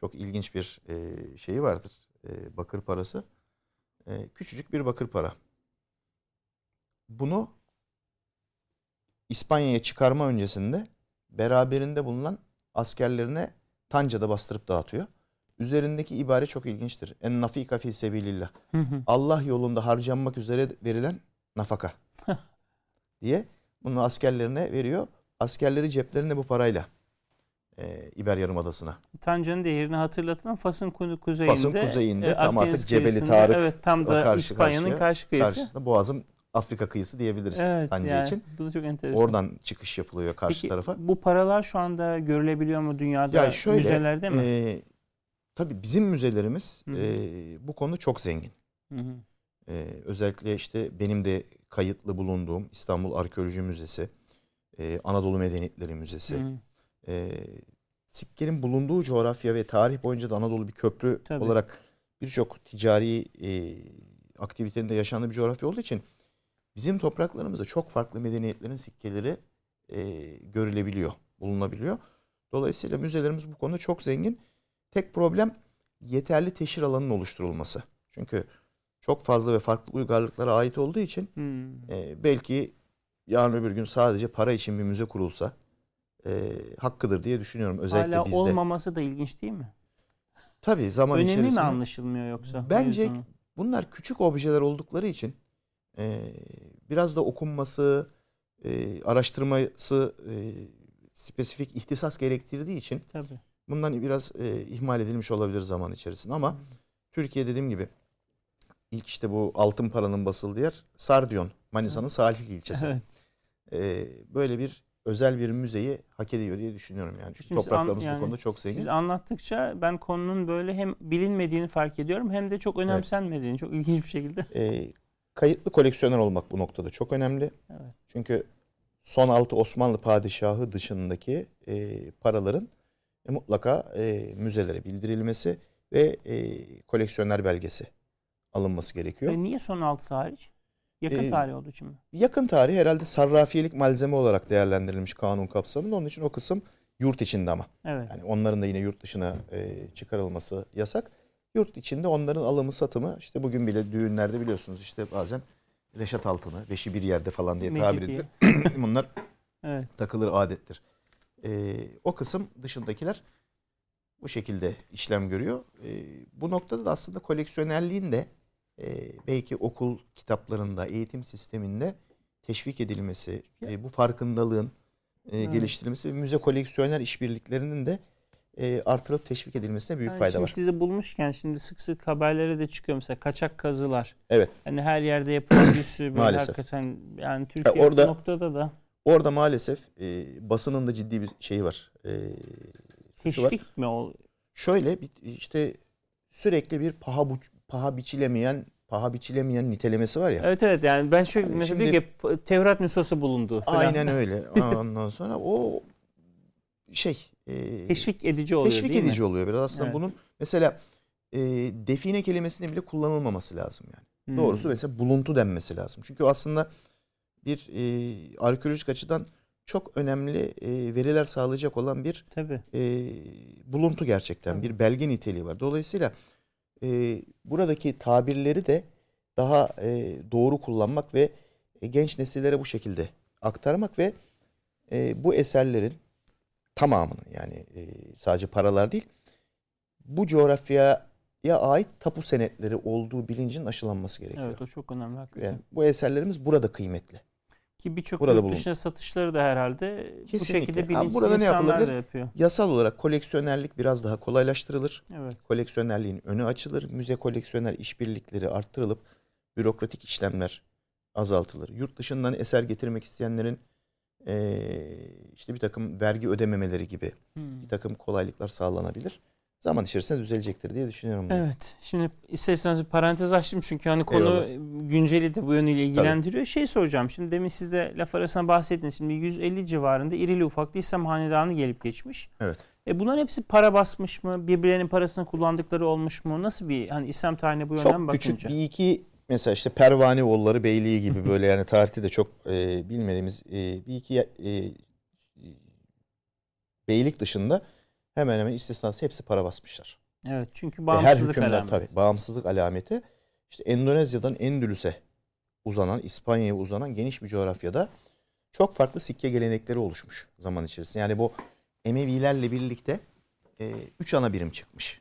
çok ilginç bir şeyi vardır. bakır parası. Küçücük bir bakır para. Bunu İspanya'ya çıkarma öncesinde beraberinde bulunan askerlerine Tanca'da bastırıp dağıtıyor. Üzerindeki ibare çok ilginçtir. En nafika fi sebilillah. Allah yolunda harcanmak üzere verilen nafaka diye bunu askerlerine veriyor. Askerleri ceplerinde bu parayla İber Yarımadası'na. Tanca'nın değerini hatırlatılan Fas'ın kuzeyinde tam artık Cebeli Tarık. Evet, tam da İspanya'nın karşı kıyısı. Boğaz'ın Afrika kıyısı diyebiliriz, evet, Tanca yani, için. Bu da çok enteresan. Oradan çıkış yapılıyor karşı tarafa. Bu paralar şu anda görülebiliyor mu dünyada? Yani şöyle, müzelerde mi? Tabii bizim müzelerimiz bu konuda çok zengin. Özellikle işte benim de kayıtlı bulunduğum İstanbul Arkeoloji Müzesi, Anadolu Medeniyetleri Müzesi. Sikkel'in bulunduğu coğrafya ve tarih boyunca da Anadolu bir köprü tabii olarak birçok ticari aktivitenin de yaşandığı bir coğrafya olduğu için bizim topraklarımızda çok farklı medeniyetlerin sikkeleri görülebiliyor, bulunabiliyor. Dolayısıyla müzelerimiz bu konuda çok zengin. Tek problem yeterli teşhir alanının oluşturulması. Çünkü çok fazla ve farklı uygarlıklara ait olduğu için belki yarın öbür gün sadece para için bir müze kurulsa hakkıdır diye düşünüyorum. Özellikle hala bizde. Olmaması da ilginç değil mi? Tabii zaman önemli içerisinde. Önemi mi anlaşılmıyor yoksa? Bence bunlar küçük objeler oldukları için biraz da okunması, araştırması spesifik ihtisas gerektirdiği için tabii bundan biraz ihmal edilmiş olabilir zaman içerisinde. Ama Türkiye dediğim gibi ilk işte bu altın paranın basıldığı yer Sardiyon, Manisa'nın Salihli ilçesi. Evet. Böyle bir özel bir müzeyi hak ediyor diye düşünüyorum yani. Çünkü şimdi topraklarımız bu konuda çok zengin. Siz anlattıkça ben konunun böyle hem bilinmediğini fark ediyorum hem de çok önemsenmediğini, çok ilginç bir şekilde. Kayıtlı koleksiyoner olmak bu noktada çok önemli. Evet. Çünkü son 6 Osmanlı padişahı dışındaki paraların mutlaka müzelere bildirilmesi ve koleksiyoner belgesi alınması gerekiyor. Niye son 6'sı hariç? Yakın tarih olduğu için mi? Yakın tarih herhalde sarrafiyelik malzeme olarak değerlendirilmiş kanun kapsamında. Onun için o kısım yurt içinde ama. Evet. Yani onların da yine yurt dışına çıkarılması yasak. Yurt içinde onların alımı satımı işte bugün bile düğünlerde biliyorsunuz işte bazen reşat altını beşi bir yerde falan diye tabir edilir. Bunlar takılır adettir. O kısım dışındakiler bu şekilde işlem görüyor. Bu noktada da aslında koleksiyonerliğin de belki okul kitaplarında, eğitim sisteminde teşvik edilmesi, bu farkındalığın geliştirilmesi ve müze koleksiyoner işbirliklerinin de artırılıp teşvik edilmesine büyük fayda var. Sizi bulmuşken şimdi sık sık haberlere de çıkıyor mesela kaçak kazılar. Evet. Hani her yerde yapılan bir sürü hakikaten yani Türkiye ya orada, noktada da. Orada maalesef basının da ciddi bir şeyi var. Teşvik mi oluyor? Şöyle işte sürekli bir paha biçilemeyen nitelemesi var ya. Evet evet yani ben şöyle yani mesela diyor ki Tevrat nüshası bulundu falan. Aynen öyle. Ondan sonra o teşvik edici oluyor değil mi? Teşvik edici oluyor biraz aslında bunun. Mesela define kelimesinin bile kullanılmaması lazım yani. Doğrusu mesela buluntu denmesi lazım. Çünkü aslında bir arkeolojik açıdan çok önemli veriler sağlayacak olan bir buluntu gerçekten. Bir belge niteliği var. Dolayısıyla buradaki tabirleri de daha doğru kullanmak ve genç nesillere bu şekilde aktarmak ve bu eserlerin tamamını yani sadece paralar değil bu coğrafyaya ait tapu senetleri olduğu bilincinin aşılanması gerekiyor. Evet o çok önemli hakikaten. Yani bu eserlerimiz burada kıymetli. Ki birçok yurt dışına satışları da herhalde kesinlikle bu şekilde bilinçli insanlar da yapıyor. Yasal olarak koleksiyonerlik biraz daha kolaylaştırılır. Evet. Koleksiyonerliğin önü açılır. Müze koleksiyoner işbirlikleri arttırılıp bürokratik işlemler azaltılır. Yurt dışından eser getirmek isteyenlerin işte bir takım vergi ödememeleri gibi bir takım kolaylıklar sağlanabilir. Zaman içerisinde düzelecektir diye düşünüyorum. Bunu. Evet. Şimdi isterseniz bir parantez açtım çünkü hani konu günceli de bu yönüyle ilgilendiriyor. Tabii. Soracağım şimdi demin siz de laf arasına bahsettiniz. Şimdi 150 civarında irili ufaklı İslam hanedanı gelip geçmiş. Evet. Bunların hepsi para basmış mı? Birbirlerinin parasını kullandıkları olmuş mu? Nasıl bir hani İslam tarihine bu yönden bakınca? Çok küçük bir iki mesela işte Pervaneoğulları Beyliği gibi böyle yani tarihte de çok bilmediğimiz bir iki beylik dışında hemen hemen istisnası hepsi para basmışlar. Evet, çünkü bağımsızlık alameti. Tabii, bağımsızlık alameti. İşte Endonezya'dan Endülüs'e uzanan, İspanya'ya uzanan geniş bir coğrafyada çok farklı sikke gelenekleri oluşmuş zaman içerisinde. Yani bu Emevilerle birlikte 3 ana birim çıkmış.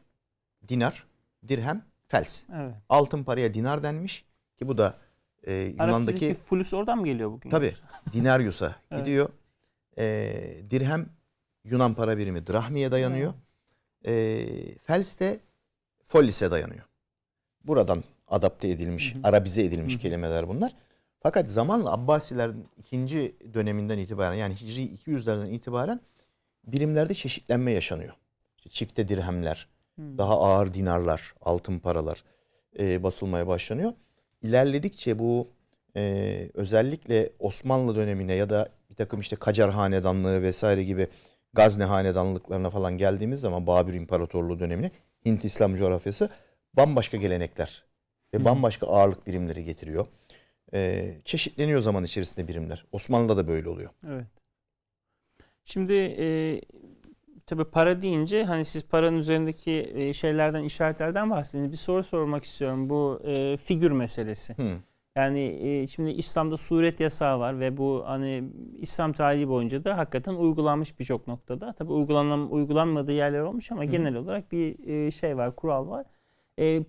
Dinar, dirhem, fels. Evet. Altın paraya dinar denmiş ki bu da Yunan'daki... Fulus oradan mı geliyor bugün? Tabii. Dinaryos'a gidiyor. Evet. Dirhem, Yunan para birimi drahmiye dayanıyor. Evet. Fels de follis'e dayanıyor. Buradan adapte edilmiş, arabize edilmiş kelimeler bunlar. Fakat zamanla Abbasilerin ikinci döneminden itibaren, yani Hicri 200'lerden itibaren birimlerde çeşitlenme yaşanıyor. İşte çifte dirhemler, daha ağır dinarlar, altın paralar basılmaya başlanıyor. İlerledikçe bu özellikle Osmanlı dönemine ya da bir takım işte Kacar Hanedanlığı vesaire gibi Gazne Hanedanlıklarına falan geldiğimiz zaman, Babür İmparatorluğu dönemine, Hint İslam coğrafyası bambaşka gelenekler ve bambaşka ağırlık birimleri getiriyor. Çeşitleniyor zaman içerisinde birimler. Osmanlı'da da böyle oluyor. Evet. Şimdi tabii para deyince, hani siz paranın üzerindeki şeylerden, işaretlerden bahsediniz. Bir soru sormak istiyorum, bu figür meselesi. Yani şimdi İslam'da suret yasağı var ve bu hani İslam tarihi boyunca da hakikaten uygulanmış birçok noktada. Tabii uygulanmadığı yerler olmuş ama genel olarak bir şey var, kural var.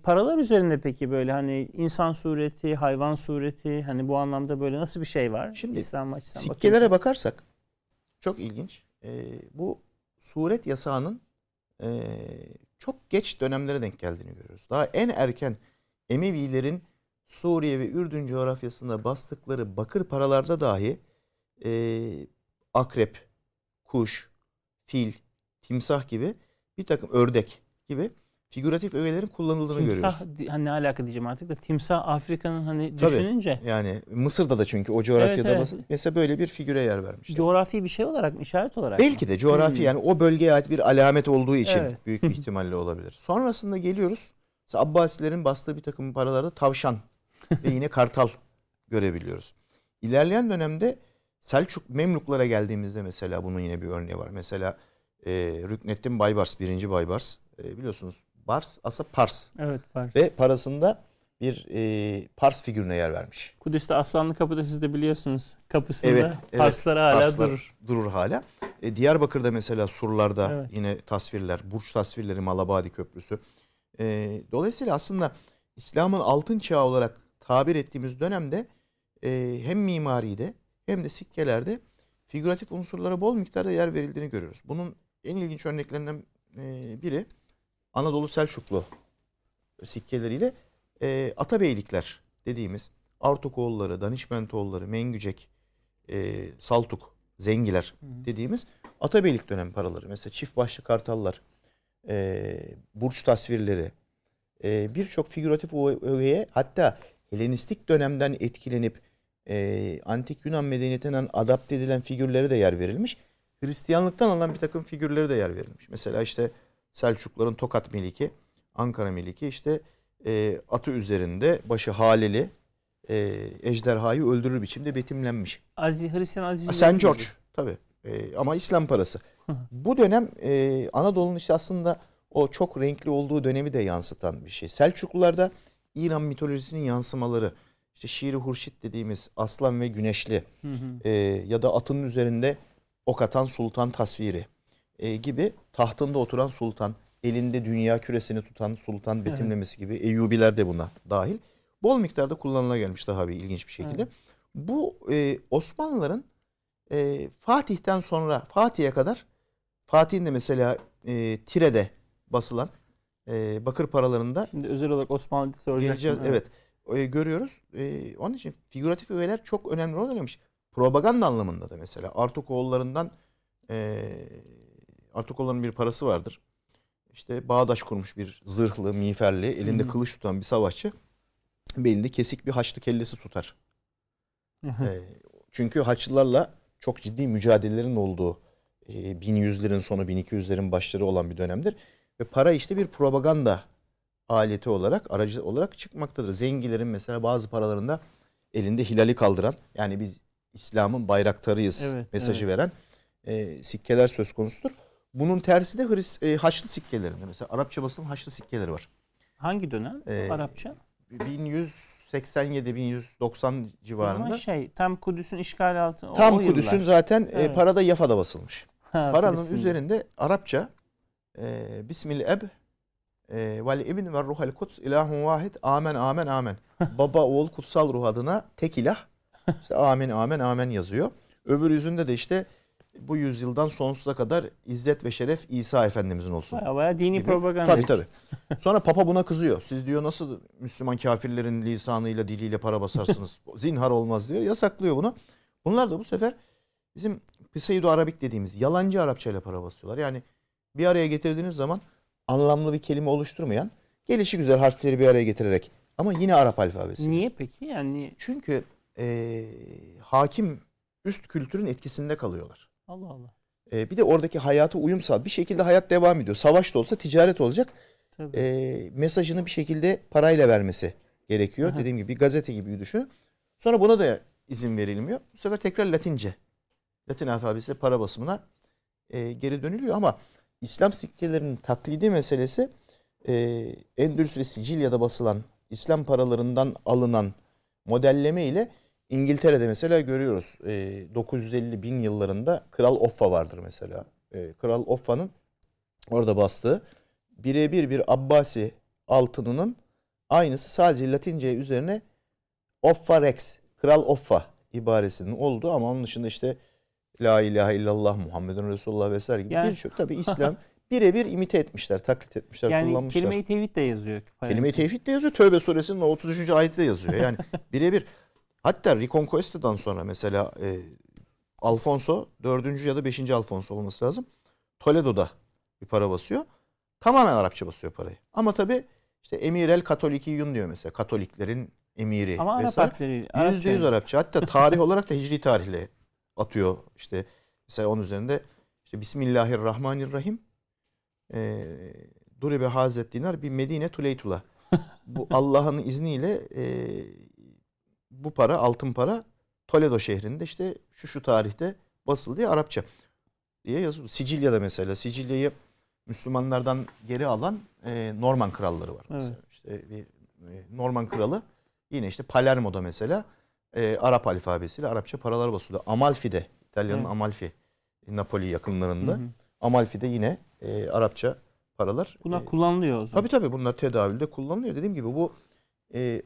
Paralar üzerinde peki böyle hani insan sureti, hayvan sureti, hani bu anlamda böyle nasıl bir şey var? Şimdi İslam açısından sikkelere bakarsak çok ilginç. Bu suret yasağının çok geç dönemlere denk geldiğini görüyoruz. Daha en erken Emevilerin Suriye ve Ürdün coğrafyasında bastıkları bakır paralarda dahi akrep, kuş, fil, timsah gibi bir takım, ördek gibi figüratif öğelerin kullanıldığını görüyoruz. Timsah, hani ne alaka diyeceğim artık da, timsah Afrika'nın hani düşününce. Tabii, yani Mısır'da da çünkü o coğrafyada mesela böyle bir figüre yer vermişler. Coğrafi bir şey olarak mı, işaret olarak belki mı? De coğrafi, yani o bölgeye ait bir alamet olduğu için büyük bir ihtimalle olabilir. Sonrasında geliyoruz. Mesela Abbasilerin bastığı bir takım paralarda tavşan ve yine kartal görebiliyoruz. İlerleyen dönemde Selçuk Memluklara geldiğimizde mesela bunun yine bir örneği var. Mesela Rükneddin Baybars, 1. Baybars, biliyorsunuz Bars aslında Pars. Evet, Pars. Ve parasında bir Pars figürüne yer vermiş. Kudüs'te Aslanlı Kapı'da siz de biliyorsunuz, kapısında Parslar hala Parslar durur hala. Diyarbakır'da mesela surlarda yine tasvirler, burç tasvirleri, Malabadi Köprüsü. Dolayısıyla aslında İslam'ın altın çağı olarak tabir ettiğimiz dönemde hem mimaride hem de sikkelerde figüratif unsurlara bol miktarda yer verildiğini görüyoruz. Bunun en ilginç örneklerinden biri Anadolu Selçuklu sikkeleriyle Atabeylikler dediğimiz Artukoğulları, Danişmentoğulları, Mengücek, Saltuk, Zengiler dediğimiz Atabeylik dönem paraları. Mesela çift başlı kartallar, burç tasvirleri, birçok figüratif öğeye, hatta Helenistik dönemden etkilenip Antik Yunan medeniyetinden adapte edilen figürlere de yer verilmiş. Hristiyanlıktan alınan bir takım figürlere de yer verilmiş. Mesela işte Selçukluların Tokat Meliki, Ankara Meliki, işte atı üzerinde başı haleli ejderhayı öldürür biçimde betimlenmiş. Hristiyan Aziz. St. George tabii, ama İslam parası. Bu dönem Anadolu'nun işte aslında o çok renkli olduğu dönemi de yansıtan bir şey. Selçuklularda İran mitolojisinin yansımaları, işte şiiri hurşit dediğimiz aslan ve güneşli ya da atının üzerinde ok atan sultan tasviri gibi, tahtında oturan sultan, elinde dünya küresini tutan sultan betimlemesi gibi, Eyyubiler de buna dahil. Bol miktarda kullanıla gelmiş daha bir ilginç bir şekilde. Bu Osmanlıların Fatih'ten sonra Fatih'e kadar, Fatih'in de mesela Tire'de basılan bakır paralarında. Şimdi özel olarak Osmanlı'da soracaksınız. Görüyoruz. Onun için figüratif öğeler çok önemli rol oynamış. Propaganda anlamında da mesela Artukoğullarından, Artukoğulların bir parası vardır. İşte bağdaş kurmuş bir zırhlı, miğferli, elinde kılıç tutan bir savaşçı, belinde kesik bir haçlı kellesi tutar. Çünkü haçlılarla çok ciddi mücadelelerin olduğu 1100'lerin sonu, 1200'lerin başları olan bir dönemdir. Ve para işte bir propaganda aleti olarak, aracı olarak çıkmaktadır. Zengilerin mesela bazı paralarında elinde hilali kaldıran, yani biz İslam'ın bayraktarıyız mesajı veren sikkeler söz konusudur. Bunun tersi de Haçlı sikkelerinde. Mesela Arapça basının Haçlı sikkeleri var. Hangi dönem Arapça? 1187-1190 civarında. Ama tam Kudüs'ün işgali altında. Tam Kudüs'ün zaten evet. Parada Yafa'da basılmış. Ha, paranın Kudüs'ün üzerinde Arapça Bismillaheb vel ibn ve ruhel kuts ilahun vahid amen amen amen. Baba oğul kutsal ruh adına tek ilah. İşte amin amen amen yazıyor. Öbür yüzünde de işte bu yüzyıldan sonsuza kadar izzet ve şeref İsa Efendimizin olsun. Baya dini propaganda. Tabii tabii. Sonra Papa buna kızıyor. Siz diyor nasıl Müslüman kafirlerin lisanıyla diliyle para basarsınız? Zinhar olmaz diyor. Yasaklıyor bunu. Bunlar da bu sefer bizim Pseudo-Arabik dediğimiz yalancı Arapçayla para basıyorlar. Yani bir araya getirdiğiniz zaman anlamlı bir kelime oluşturmayan gelişigüzel harfleri bir araya getirerek ama yine Arap alfabesi. Niye peki? Yani çünkü hakim üst kültürün etkisinde kalıyorlar. Allah Allah. Bir de oradaki hayata uyum sağ. Bir şekilde hayat devam ediyor. Savaş da olsa ticaret olacak. Tabii. Mesajını bir şekilde parayla vermesi gerekiyor. Aha. Dediğim gibi bir gazete gibi düşünün. Sonra buna da izin verilmiyor. Bu sefer tekrar Latince. Latin alfabesi para basımına geri dönülüyor ama İslam sikkelerinin taklidi meselesi Endülüs ve Sicilya'da basılan İslam paralarından alınan modelleme ile İngiltere'de mesela görüyoruz 950-1000 yıllarında Kral Offa vardır mesela. Kral Offa'nın orada bastığı birebir bir Abbasi altınının aynısı sadece Latince üzerine Offa Rex, Kral Offa ibaresinin olduğu ama onun dışında işte La ilahe illallah Muhammedun Resulullah vesaire gibi yani, birçok tabi İslam birebir imite etmişler, taklit etmişler, yani kullanmışlar. Yani kelime-i tevhid de yazıyor. Kelime-i tevhid de yazıyor. Tövbe suresinin 33. ayeti de yazıyor. Yani birebir. Hatta Reconquista'dan sonra mesela Alfonso 4. ya da 5. Alfonso olması lazım. Toledo'da bir para basıyor. Tamamen Arapça basıyor parayı. Ama tabi işte Emir el Katolikiyyun diyor mesela. Katoliklerin emiri. Ama Arap harfleri. %100 Arapça. Hatta tarih olarak da hicri tarihle atıyor. İşte mesela onun üzerinde işte Bismillahirrahmanirrahim Duribe Hazret Dinar bir Medine Tuleytula. Bu Allah'ın izniyle bu para, altın para Toledo şehrinde işte şu tarihte basıldı diye Arapça diye yazılıyor. Sicilya'da mesela Sicilya'yı Müslümanlardan geri alan Norman kralları var mesela. Evet. İşte bir Norman kralı yine işte Palermo'da mesela Arap alfabesiyle Arapça paralar basılıyor. Amalfi'de, İtalya'nın evet. Amalfi, Napoli yakınlarında. Hı hı. Amalfi'de yine Arapça paralar. Bunlar kullanılıyor o zaman. Tabii tabii bunlar tedavülde kullanılıyor. Dediğim gibi bu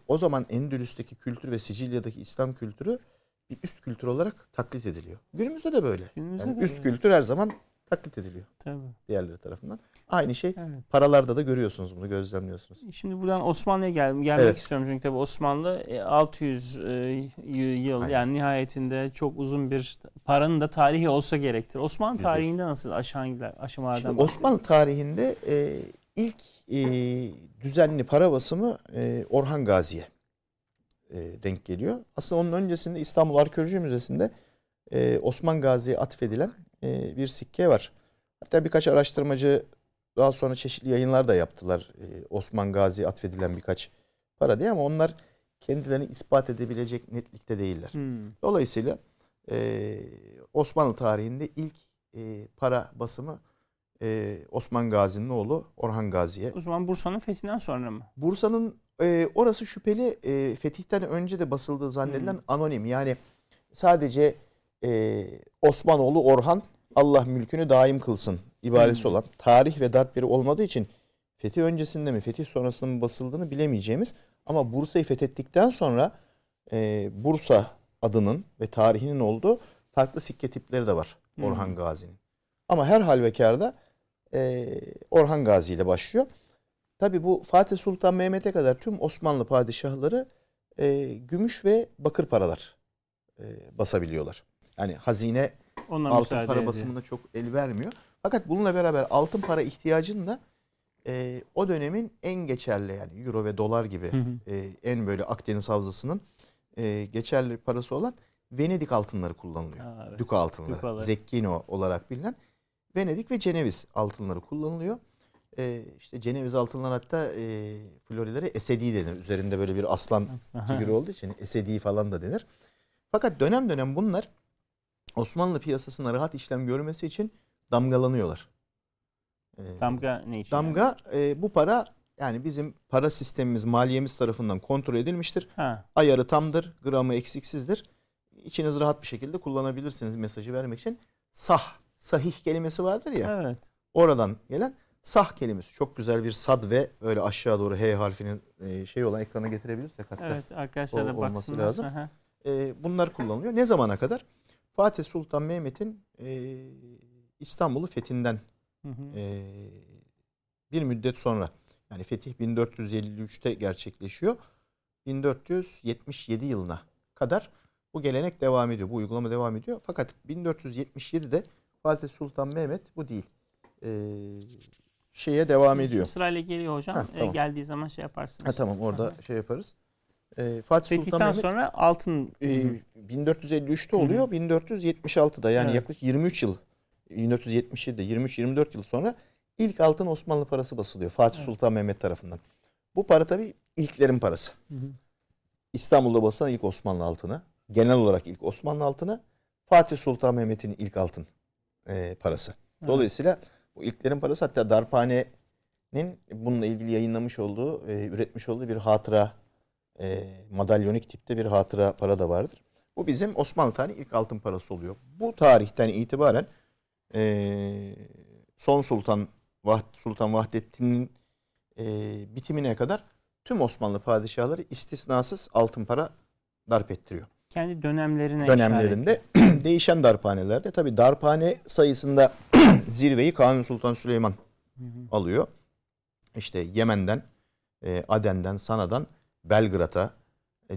o zaman Endülüs'teki kültür ve Sicilya'daki İslam kültürü bir üst kültür olarak taklit ediliyor. Günümüzde de böyle. Günümüzde yani de üst kültür her zaman taklit ediliyor. Tabii. Diğerleri tarafından. Aynı şey evet. Paralarda da görüyorsunuz bunu, gözlemliyorsunuz. Şimdi buradan Osmanlı'ya gelmek evet. istiyorum. Çünkü tabii Osmanlı 600 yıl aynen. yani nihayetinde çok uzun bir paranın da tarihi olsa gerektir. Osmanlı tarihinde nasıl aşamalardan şimdi Osmanlı tarihinde ilk düzenli para basımı Orhan Gazi'ye denk geliyor. Aslında onun öncesinde İstanbul Arkeoloji Müzesi'nde Osman Gazi'ye atfedilen bir sikke var. Hatta birkaç araştırmacı daha sonra çeşitli yayınlar da yaptılar. Osman Gazi'ye atfedilen birkaç para diye ama onlar kendilerini ispat edebilecek netlikte değiller. Hmm. Dolayısıyla Osmanlı tarihinde ilk para basımı Osman Gazi'nin oğlu Orhan Gazi'ye. O zaman Bursa'nın fethinden sonra mı? Bursa'nın orası şüpheli. Fetihten önce de basıldığı zannedilen anonim. Yani sadece Osmanoğlu Orhan Allah mülkünü daim kılsın ibaresi olan tarih ve dert biri olmadığı için fetih öncesinde mi fetih sonrasında mı basıldığını bilemeyeceğimiz ama Bursa'yı fethettikten sonra Bursa adının ve tarihinin olduğu farklı sikke tipleri de var Orhan Gazi'nin. Ama her halvekarda Orhan Gazi ile başlıyor. Tabi bu Fatih Sultan Mehmet'e kadar tüm Osmanlı padişahları gümüş ve bakır paralar basabiliyorlar. Yani hazine ondan altın para basımına çok el vermiyor. Fakat bununla beraber altın para ihtiyacını da o dönemin en geçerli yani euro ve dolar gibi en böyle Akdeniz havzasının geçerli parası olan Venedik altınları kullanılıyor. Ha, evet. Duka altınları. Dukaları. Zekkino olarak bilinen Venedik ve Ceneviz altınları kullanılıyor. İşte Ceneviz altınlar hatta florilere esedi denir. Üzerinde böyle bir aslan figürü olduğu için esedi falan da denir. Fakat dönem dönem bunlar Osmanlı piyasasına rahat işlem görmesi için damgalanıyorlar. Damga ne için? Damga yani? Bu para yani bizim para sistemimiz, maliyemiz tarafından kontrol edilmiştir. Ha. Ayarı tamdır, gramı eksiksizdir. İçiniz rahat bir şekilde kullanabilirsiniz mesajı vermek için. Sahih kelimesi vardır ya. Evet. Oradan gelen sah kelimesi. Çok güzel bir sad ve böyle aşağı doğru H harfinin şey olan ekrana getirebilirsek hatta. Evet, arkadaşlar da baksın lazım. Bunlar kullanılıyor. Ne zamana kadar? Fatih Sultan Mehmet'in İstanbul'u fethinden bir müddet sonra, yani fetih 1453'te gerçekleşiyor. 1477 yılına kadar bu gelenek devam ediyor. Bu uygulama devam ediyor. Fakat 1477'de Fatih Sultan Mehmet bu değil. Şeye devam ediyor. Sırayla geliyor hocam. Ha, tamam. Geldiği zaman şey yaparsınız. Ha, tamam, orada şey yaparız. Fatih Fetih'ten Sultan Mehmet, sonra altın 1453'te oluyor. 1476'da yani, evet, yaklaşık 23 yıl, 1477'de 23-24 yıl sonra ilk altın Osmanlı parası basılıyor Fatih, evet, Sultan Mehmet tarafından. Bu para tabii ilklerin parası. İstanbul'da basılan ilk Osmanlı altını, genel olarak ilk Osmanlı altını Fatih Sultan Mehmet'in ilk altın parası. Dolayısıyla bu ilklerin parası, hatta Darphane'nin bununla ilgili yayınlamış olduğu, üretmiş olduğu bir hatıra, madalyonik tipte bir hatıra para da vardır. Bu bizim Osmanlı tarihi ilk altın parası oluyor. Bu tarihten itibaren son Sultan Vahdettin'in bitimine kadar tüm Osmanlı padişahları istisnasız altın para darp ettiriyor. Kendi dönemlerinde değişen darphanelerde. Tabi darphane sayısında zirveyi Kanuni Sultan Süleyman alıyor. İşte Yemen'den, Aden'den, Sana'dan Belgrad'a,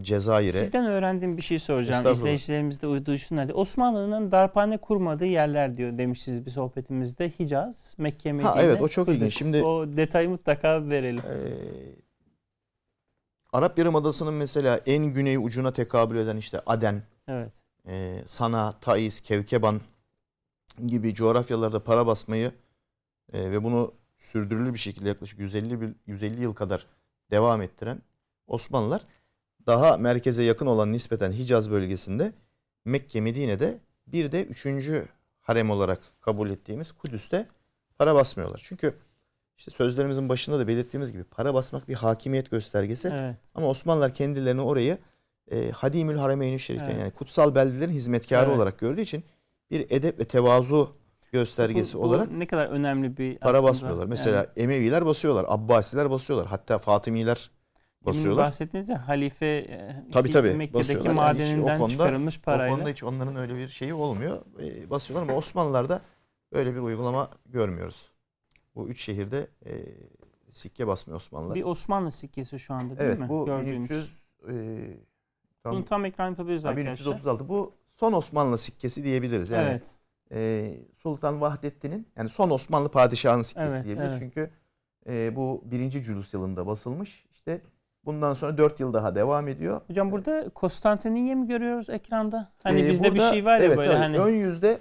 Cezayir'e. Sizden öğrendiğim bir şey soracağım. İzleyicilerimiz de duysunlar. Osmanlı'nın darphane kurmadığı yerler diyor demişsiniz bir sohbetimizde. Hicaz, Mekke, Medine. Ha, evet, o çok ilginç. Şimdi o detayı mutlaka verelim. Arap Yarımadası'nın mesela en güney ucuna tekabül eden işte Aden, evet, Sana, Taiz, Kevkeban gibi coğrafyalarda para basmayı ve bunu sürdürülü bir şekilde yaklaşık 150 yıl kadar devam ettiren Osmanlılar, daha merkeze yakın olan nispeten Hicaz bölgesinde, Mekke, Medine'de, bir de 3. harem olarak kabul ettiğimiz Kudüs'te para basmıyorlar. Çünkü işte sözlerimizin başında da belirttiğimiz gibi para basmak bir hakimiyet göstergesi. Evet. Ama Osmanlılar kendilerini orayı Hadimül Haremeyn-i Şerif'ten, evet, yani kutsal beldelerin hizmetkarı, evet, olarak gördüğü için bir edep ve tevazu göstergesi olarak ne kadar önemli bir para aslında basmıyorlar. Mesela, evet, Emeviler basıyorlar, Abbasiler basıyorlar, hatta Fatimiler basıyorlar. Bahsettiğiniz ya halife, tabii, Mekke'deki madeninden yani çıkarılmış parayla. O konuda hiç onların öyle bir şeyi olmuyor. Basıyorlar ama Osmanlılar'da böyle bir uygulama görmüyoruz. Bu üç şehirde sikke basmıyor Osmanlılar. Bir Osmanlı sikkesi şu anda değil, evet, mi? Bu gördüğümüz. 1300, bunu tam ekran yapabiliriz arkadaşlar. 1336. Bu son Osmanlı sikkesi diyebiliriz. Yani, evet. Sultan Vahdettin'in, yani son Osmanlı padişahının sikkesi, evet, diyebiliriz. Evet. Çünkü bu 1. Cülus yılında basılmış. İşte bundan sonra 4 yıl daha devam ediyor. Hocam burada Konstantiniyye mi görüyoruz ekranda? Hani bizde burada bir şey var ya, evet, böyle. Evet, hani ön yüzde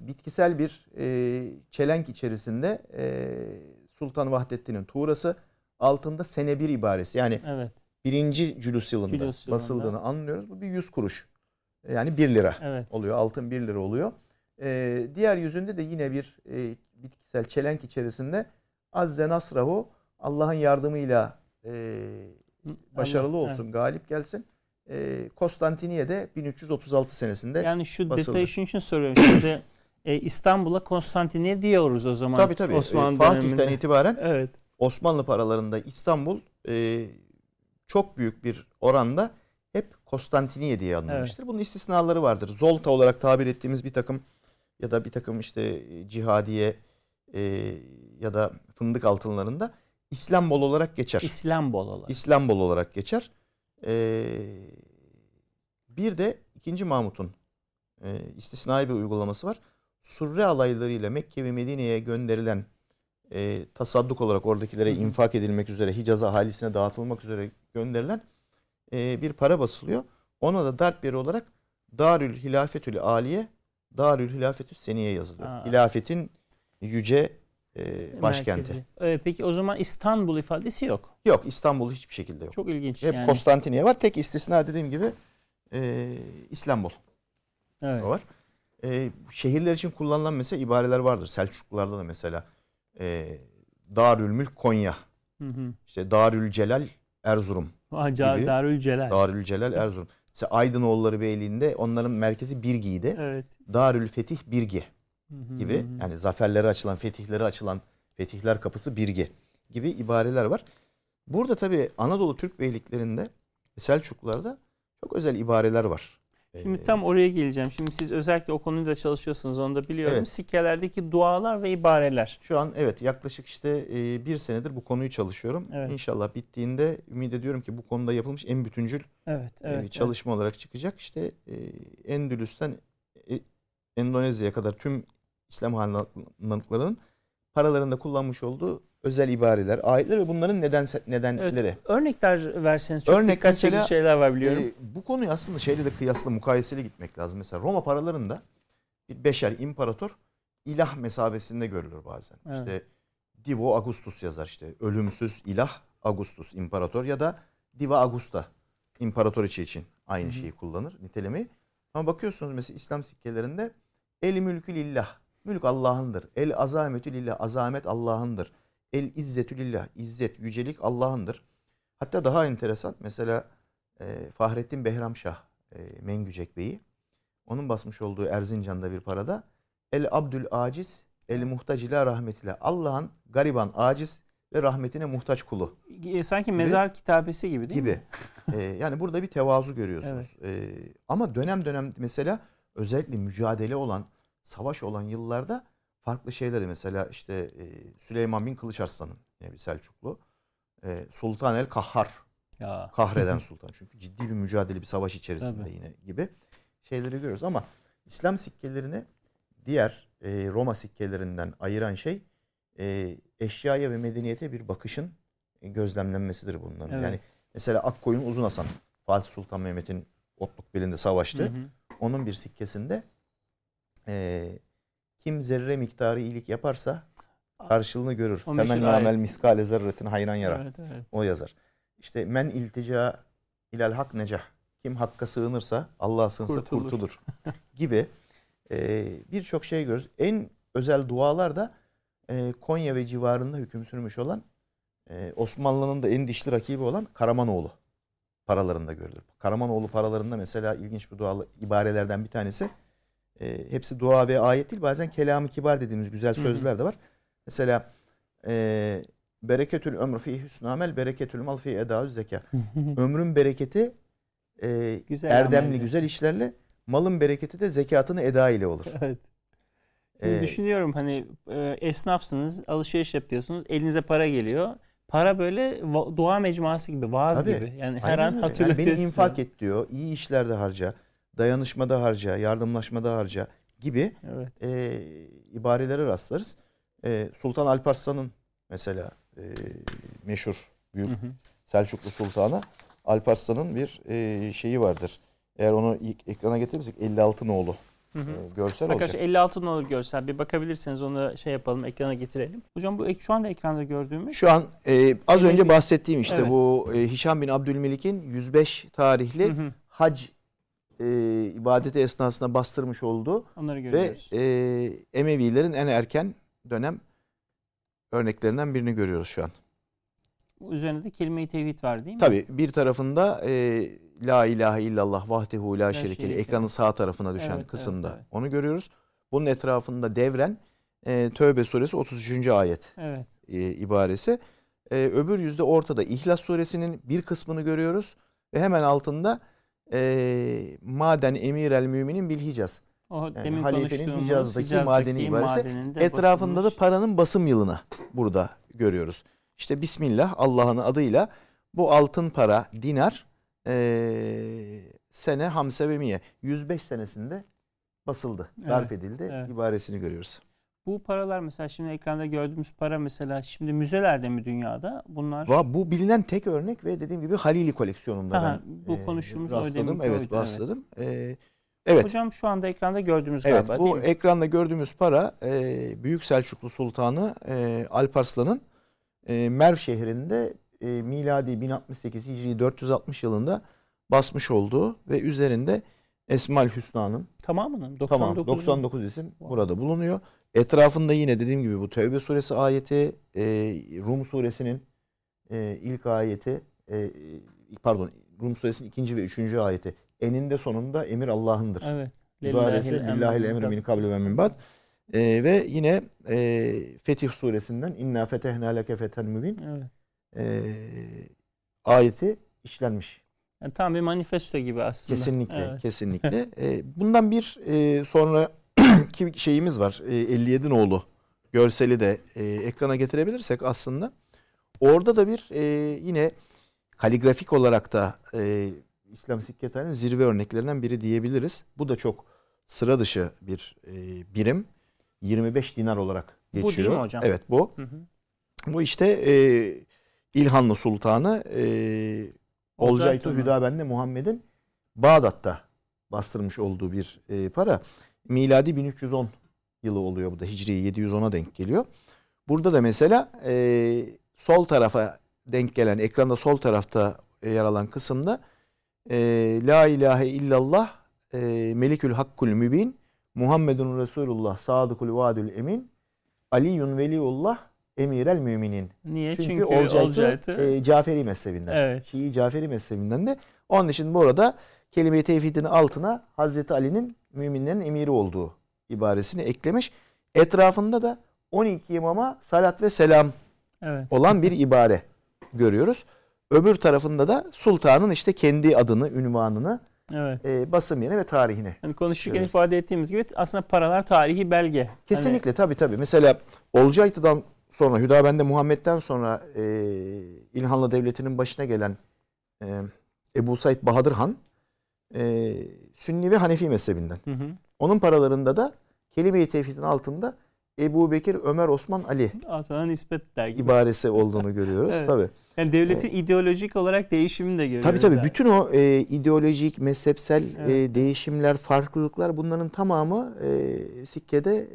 bitkisel bir çelenk içerisinde Sultan Vahdettin'in tuğrası, altında senebir ibaresi. Yani, evet, 1. Cülus yılında basıldığını anlıyoruz. Bu bir 100 kuruş. Yani 1 lira, evet, oluyor. Altın 1 lira oluyor. Diğer yüzünde de yine bir bitkisel çelenk içerisinde Azze Nasrahu, Allah'ın yardımıyla başarılı olsun, evet, galip gelsin. Konstantiniyye'de 1336 senesinde basıldı. Yani şu detayı şunun için soruyorum. Şimdi İstanbul'a Konstantiniye diyoruz o zaman. Tabii. Osmanlı Fatih'ten itibaren, evet, Osmanlı paralarında İstanbul çok büyük bir oranda hep Konstantiniye diye anılmıştır. Evet. Bunun istisnaları vardır. Zolta olarak tabir ettiğimiz bir takım ya da bir takım işte cihadiye ya da fındık altınlarında İslambol olarak geçer. İslambol olarak geçer. Bir de 2. Mahmut'un istisnai bir uygulaması var. Surre alaylarıyla Mekke ve Medine'ye gönderilen tasadduk olarak oradakilere infak edilmek üzere, Hicaz ahalisine dağıtılmak üzere gönderilen bir para basılıyor. Ona da darp yeri olarak Darül Hilafetül Aliye, Darül Hilafetül Seniye yazılıyor. Aa. Hilafetin yüce başkenti. Peki o zaman İstanbul ifadesi yok. Yok, İstanbul hiçbir şekilde yok. Çok ilginç. Hep yani Konstantiniye var. Tek istisna dediğim gibi İstanbul, evet, var. Şehirler için kullanılan mesela ibareler vardır. Selçuklularda da mesela Darülmülk Konya. Hı hı. İşte Darülcelal Erzurum. Darülcelal. Darülcelal Erzurum. İşte Aydınoğulları Beyliği'nde onların merkezi Birgi'ydi. Evet. Darülfetih Birgi gibi. Hı hı. Yani zaferlere açılan, fetihlere açılan, fetihler kapısı Birgi gibi ibareler var. Burada tabii Anadolu Türk beyliklerinde, Selçuklularda çok özel ibareler var. Şimdi tam oraya geleceğim. Şimdi siz özellikle o konuyu da çalışıyorsunuz, onu da biliyorum. Evet. Sikkelerdeki dualar ve ibareler. Şu an evet, yaklaşık işte bir senedir bu konuyu çalışıyorum. Evet. İnşallah bittiğinde ümit ediyorum ki bu konuda yapılmış en bütüncül çalışma olarak çıkacak. İşte Endülüs'ten Endonezya'ya kadar tüm İslam hanedanlıklarının paralarında kullanmış olduğu özel ibareler, ayetler ve bunların nedenleri. Evet, örnekler verseniz çok dikkat çekici şeyler var biliyorum. Bu konuyu aslında şeyle de kıyasla, mukayeseli gitmek lazım. Mesela Roma paralarında bir beşer imparator ilah mesabesinde görülür bazen. Evet. İşte Divo Augustus yazar, işte ölümsüz ilah Augustus imparator ya da Diva Augusta imparatoriçe için aynı şeyi kullanır nitelemeyi. Ama bakıyorsunuz mesela İslam sikkelerinde el mülkü lillah, mülk Allah'ındır. El azametü lillah, azamet Allah'ındır. El izzetü lillah, izzet, yücelik Allah'ındır. Hatta daha enteresan mesela Fahrettin Behramşah Mengücek Bey'i, onun basmış olduğu Erzincan'da bir parada El abdül aciz, el muhtac ile rahmetile, Allah'ın gariban, aciz ve rahmetine muhtaç kulu. Sanki mezar gibi, kitabesi gibi değil mi? Yani burada bir tevazu görüyorsunuz. Evet. Ama dönem dönem mesela özellikle mücadele olan, savaş olan yıllarda farklı şeyleri, mesela işte Süleyman bin Kılıçarslan'ın, yani bir Selçuklu, Sultan el Kahhar, ya, kahreden sultan. Çünkü ciddi bir mücadele, bir savaş içerisinde. Tabii. Yine gibi şeyleri görüyoruz. Ama İslam sikkelerini diğer Roma sikkelerinden ayıran şey eşyaya ve medeniyete bir bakışın gözlemlenmesidir bunların. Evet. Yani mesela Akkoyun Uzun Hasan, Fatih Sultan Mehmet'in Otluk belinde savaştı. Hı hı. Onun bir sikkesinde kim zerre miktarı iyilik yaparsa karşılığını görür. Hemen amel miskale zerretin hayran yara. Evet, evet. O yazar. İşte men iltica ilal hak necah. Kim hakka sığınırsa, Allah'a sığınırsa kurtulur. gibi birçok şey görürüz. En özel dualar da Konya ve civarında hüküm sürmüş olan, Osmanlı'nın da en dişli rakibi olan Karamanoğlu paralarında görülür. Karamanoğlu paralarında mesela ilginç bir dualı ibarelerden bir tanesi. Hepsi dua ve ayet değil, bazen kelam-ı kibar dediğimiz güzel sözler de var. Mesela bereketül ömrü fi hüsnü amel, bereketül mal fi edaü zeka. Ömrün bereketi güzel, erdemli amelde, güzel işlerle, malın bereketi de zekatını eda ile olur. Evet. Şimdi düşünüyorum, hani esnafsınız, alışveriş yapıyorsunuz, elinize para geliyor. Para böyle dua mecmuası gibi, vaaz tabii, gibi. Yani her an hatırlatıyorsun. Yani beni infak et diyor, iyi işlerde harca, dayanışmada harca, yardımlaşmada harca gibi ibarelere rastlarız. Sultan Alparslan'ın mesela meşhur büyük Selçuklu Sultan'a Alparslan'ın bir şeyi vardır. Eğer onu ilk ekrana getirirsek 56 nolu görsel olacak. Arkadaşlar 56 nolu görsel, bir bakabilirseniz onu şey yapalım, ekrana getirelim. Hocam bu şu anda ekranda gördüğümüz. Şu an az önce bahsettiğim işte bu Hişam bin Abdülmelik'in 105 tarihli hac ibadeti esnasında bastırmış olduğu ve Emevilerin en erken dönem örneklerinden birini görüyoruz şu an. Üzerinde de kelime-i tevhid var değil mi? Tabii, bir tarafında La ilahe illallah vahdehu la şerikeli, ekranın sağ tarafına düşen kısımda onu görüyoruz. Bunun etrafında devren Tövbe suresi 33. ayet ibaresi. Öbür yüzde ortada İhlas suresinin bir kısmını görüyoruz ve hemen altında maden emirel müminin bil Hicaz. Yani halifenin Hicaz'daki madeni ibaresi. Etrafında basılmış da paranın basım yılını burada görüyoruz. İşte Bismillah, Allah'ın adıyla, bu altın para dinar sene hamse ve miye, 105 senesinde basıldı, darp edildi ibaresini görüyoruz. Bu paralar mesela şimdi ekranda gördüğümüz para mesela şimdi müzelerde mi dünyada bunlar? Bu bilinen tek örnek ve dediğim gibi Halili koleksiyonunda ben bu konuştuğumuz rastladım. Evet, rastladım. Evet. Hocam şu anda ekranda gördüğümüz galiba değil mi? Bu ekranda gördüğümüz para Büyük Selçuklu Sultanı Alparslan'ın Merv şehrinde miladi 1068 Hicri 460 yılında basmış olduğu ve üzerinde Esma-ül Hüsna'nın tamamının 99 isim burada bulunuyor. Etrafında yine dediğim gibi bu Tevbe suresi ayeti, Rum suresinin ilk ayeti, pardon Rum suresinin 2. ve 3. ayeti. Eninde sonunda emir Allah'ındır. Evet. Mübaresi billahil emri min kabli ve min ba'd. Ve yine Fetih suresinden inna fetehna leke feten mübin ayeti işlenmiş. Yani tam bir manifesto gibi aslında. Kesinlikle, evet. Kesinlikle. Bundan bir sonraki şeyimiz var. 57 nolu görseli de ekrana getirebilirsek aslında. Orada da bir yine kaligrafik olarak da İslam Sikketani'nin zirve örneklerinden biri diyebiliriz. Bu da çok sıra dışı bir birim. 25 dinar olarak geçiyor. Bu değil mi hocam? Evet bu. Hı hı. Bu işte İlhanlı Sultanı Olcaytu Hüdaben'le Muhammed'in Bağdat'ta bastırmış olduğu bir para. Miladi 1310 yılı oluyor bu da. Hicri 710'a denk geliyor. Burada da mesela sol tarafa denk gelen, ekranda sol tarafta yer alan kısımda La ilahe illallah Melikül Hakkul Mübin Muhammedun Resulullah Sadıkul Vadül Emin Aliyun Veliullah Emirel Müminin. Niye? Çünkü Olcayt'ı Caferi mezhebinden. Evet. Şii Caferi mezhebinden de. Onun için bu arada kelime-i tevhidin altına Hazreti Ali'nin müminlerin emiri olduğu ibaresini eklemiş. Etrafında da 12 imama salat ve selam olan bir ibare görüyoruz. Öbür tarafında da sultanın işte kendi adını, ünvanını, basım yerine ve tarihine. Yani konuşurken görüyoruz. İfade ettiğimiz gibi aslında paralar tarihi belge. Kesinlikle hani... tabii. Mesela Olcaytı'dan sonra, Hüdaben'de Muhammed'den sonra İlhanlı Devleti'nin başına gelen Ebu Said Bahadır Han Sünni ve Hanefi mezhebinden. Hı hı. Onun paralarında da kelime-i tevhidin altında Ebu Bekir, Ömer, Osman, Ali aslında nispet der gibi ibaresi olduğunu görüyoruz. Evet. Tabii. Yani devletin ideolojik olarak değişimini de görüyoruz. Tabii. Zaten. Bütün o ideolojik, mezhepsel değişimler, farklılıklar bunların tamamı Sikke'de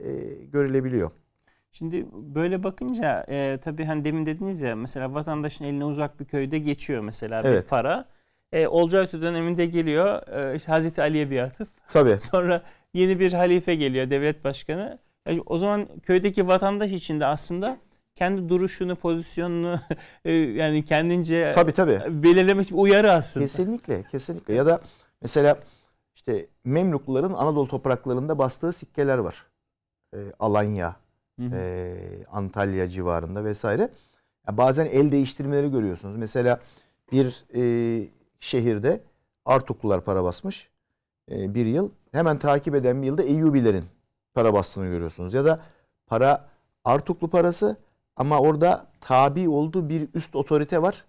görülebiliyor. Şimdi böyle bakınca tabii hani demin dediniz ya mesela vatandaşın eline uzak bir köyde geçiyor mesela bir para. Olcaytı döneminde geliyor işte Hazreti Ali'ye bir atıf. Tabii. Sonra yeni bir halife geliyor, devlet başkanı. Yani o zaman köydeki vatandaş için de aslında kendi duruşunu, pozisyonunu yani kendince belirlemek için uyarı aslında. Kesinlikle, kesinlikle. Ya da mesela işte Memlukluların Anadolu topraklarında bastığı sikkeler var. Alanya, Antalya civarında vesaire. Yani bazen el değiştirmeleri görüyorsunuz. Mesela bir şehirde Artuklular para basmış bir yıl. Hemen takip eden bir yılda Eyyubilerin para bastığını görüyorsunuz. Ya da para Artuklu parası ama orada tabi olduğu bir üst otorite var.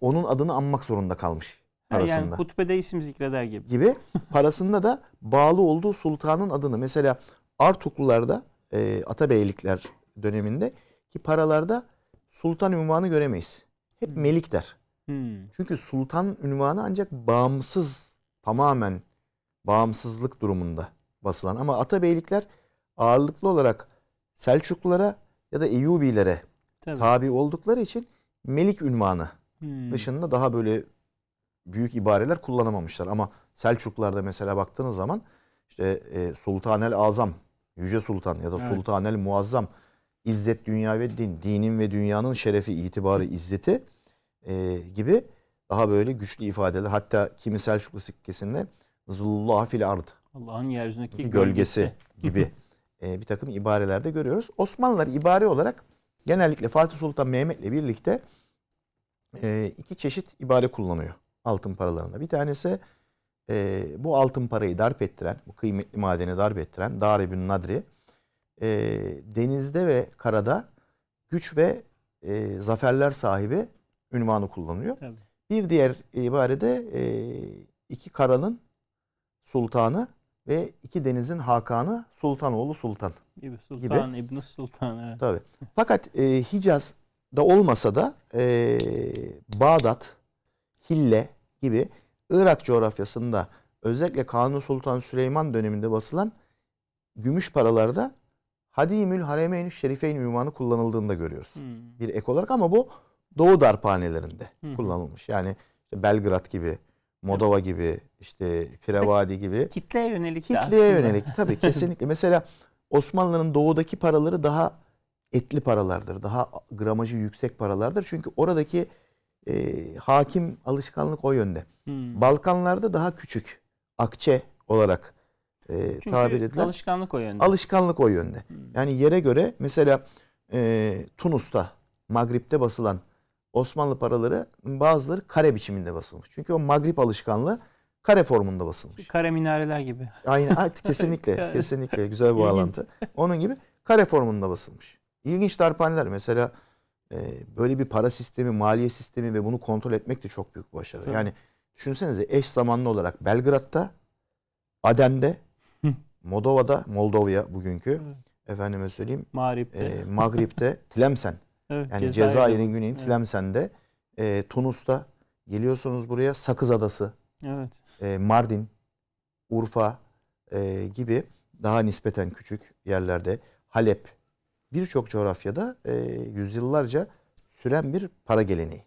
Onun adını anmak zorunda kalmış parasında. Yani hutbede isim zikreder gibi. Gibi. Parasında da bağlı olduğu sultanın adını. Mesela Artuklularda Atabeylikler döneminde ki paralarda sultan ünvanı göremeyiz. Hep melik der. Hmm. Çünkü sultan ünvanı ancak bağımsız, tamamen bağımsızlık durumunda basılan. Ama Atabeylikler ağırlıklı olarak Selçuklulara ya da Eyyubilere tabi oldukları için melik ünvanı dışında daha böyle büyük ibareler kullanamamışlar. Ama Selçuklularda mesela baktığınız zaman işte Sultanel Azam, Yüce Sultan ya da Sultanel Muazzam, İzzet Dünya ve Din, dinin ve dünyanın şerefi, itibarı, izzeti gibi daha böyle güçlü ifadeler. Hatta kimi Selçuklu sikkesinde Zulullah fil ard, Allah'ın yeryüzündeki gölgesi gibi bir takım ibarelerde görüyoruz. Osmanlılar ibare olarak genellikle Fatih Sultan Mehmet'le birlikte iki çeşit ibare kullanıyor altın paralarında. Bir tanesi bu altın parayı darp ettiren, bu kıymetli madeni darp ettiren Daribün Nadri, denizde ve karada güç ve zaferler sahibi ünvanı kullanıyor. Tabii. Bir diğer ibarede iki karanın sultanı ve iki denizin hakanı Sultanoğlu Sultan gibi. Sultan İbn Sultan. Evet. Tabii. Fakat Hicaz'da olmasa da Bağdat, Hille gibi Irak coğrafyasında özellikle Kanuni Sultan Süleyman döneminde basılan gümüş paralarda Hadimül Haremeyn-i Şerifeyn ünvanı kullanıldığını da görüyoruz. Bir ek olarak ama bu Doğu darphanelerinde kullanılmış. Yani Belgrad gibi, Modova gibi, işte Piravadi gibi. Kitleye yönelik de aslında. Kitleye yönelik tabii kesinlikle. Mesela Osmanlı'nın doğudaki paraları daha etli paralardır. Daha gramajı yüksek paralardır. Çünkü oradaki hakim alışkanlık o yönde. Hmm. Balkanlarda daha küçük, akçe olarak tabir edilen. Çünkü alışkanlık o yönde. Alışkanlık o yönde. Hmm. Yani yere göre mesela Tunus'ta, Magrib'de basılan Osmanlı paraları bazıları kare biçiminde basılmış. Çünkü o Magrib alışkanlığı kare formunda basılmış. Kare minareler gibi. Aynen, kesinlikle. Kesinlikle. Güzel bir bağlantı. Onun gibi kare formunda basılmış. İlginç darphaneler. Mesela böyle bir para sistemi, maliye sistemi ve bunu kontrol etmek de çok büyük bir başarı. Yani düşünsenize eş zamanlı olarak Belgrad'da, Aden'de, Modova'da, Moldova bugünkü, efendime söyleyeyim, Mağrib'de, Tlemcen. Evet, yani Cezayir'in güneyinde, evet. Tlemcen'de, Tunus'ta, geliyorsunuz buraya Sakız Adası, evet. Mardin, Urfa gibi daha nispeten küçük yerlerde, Halep, birçok coğrafyada yüzyıllarca süren bir para geleneği.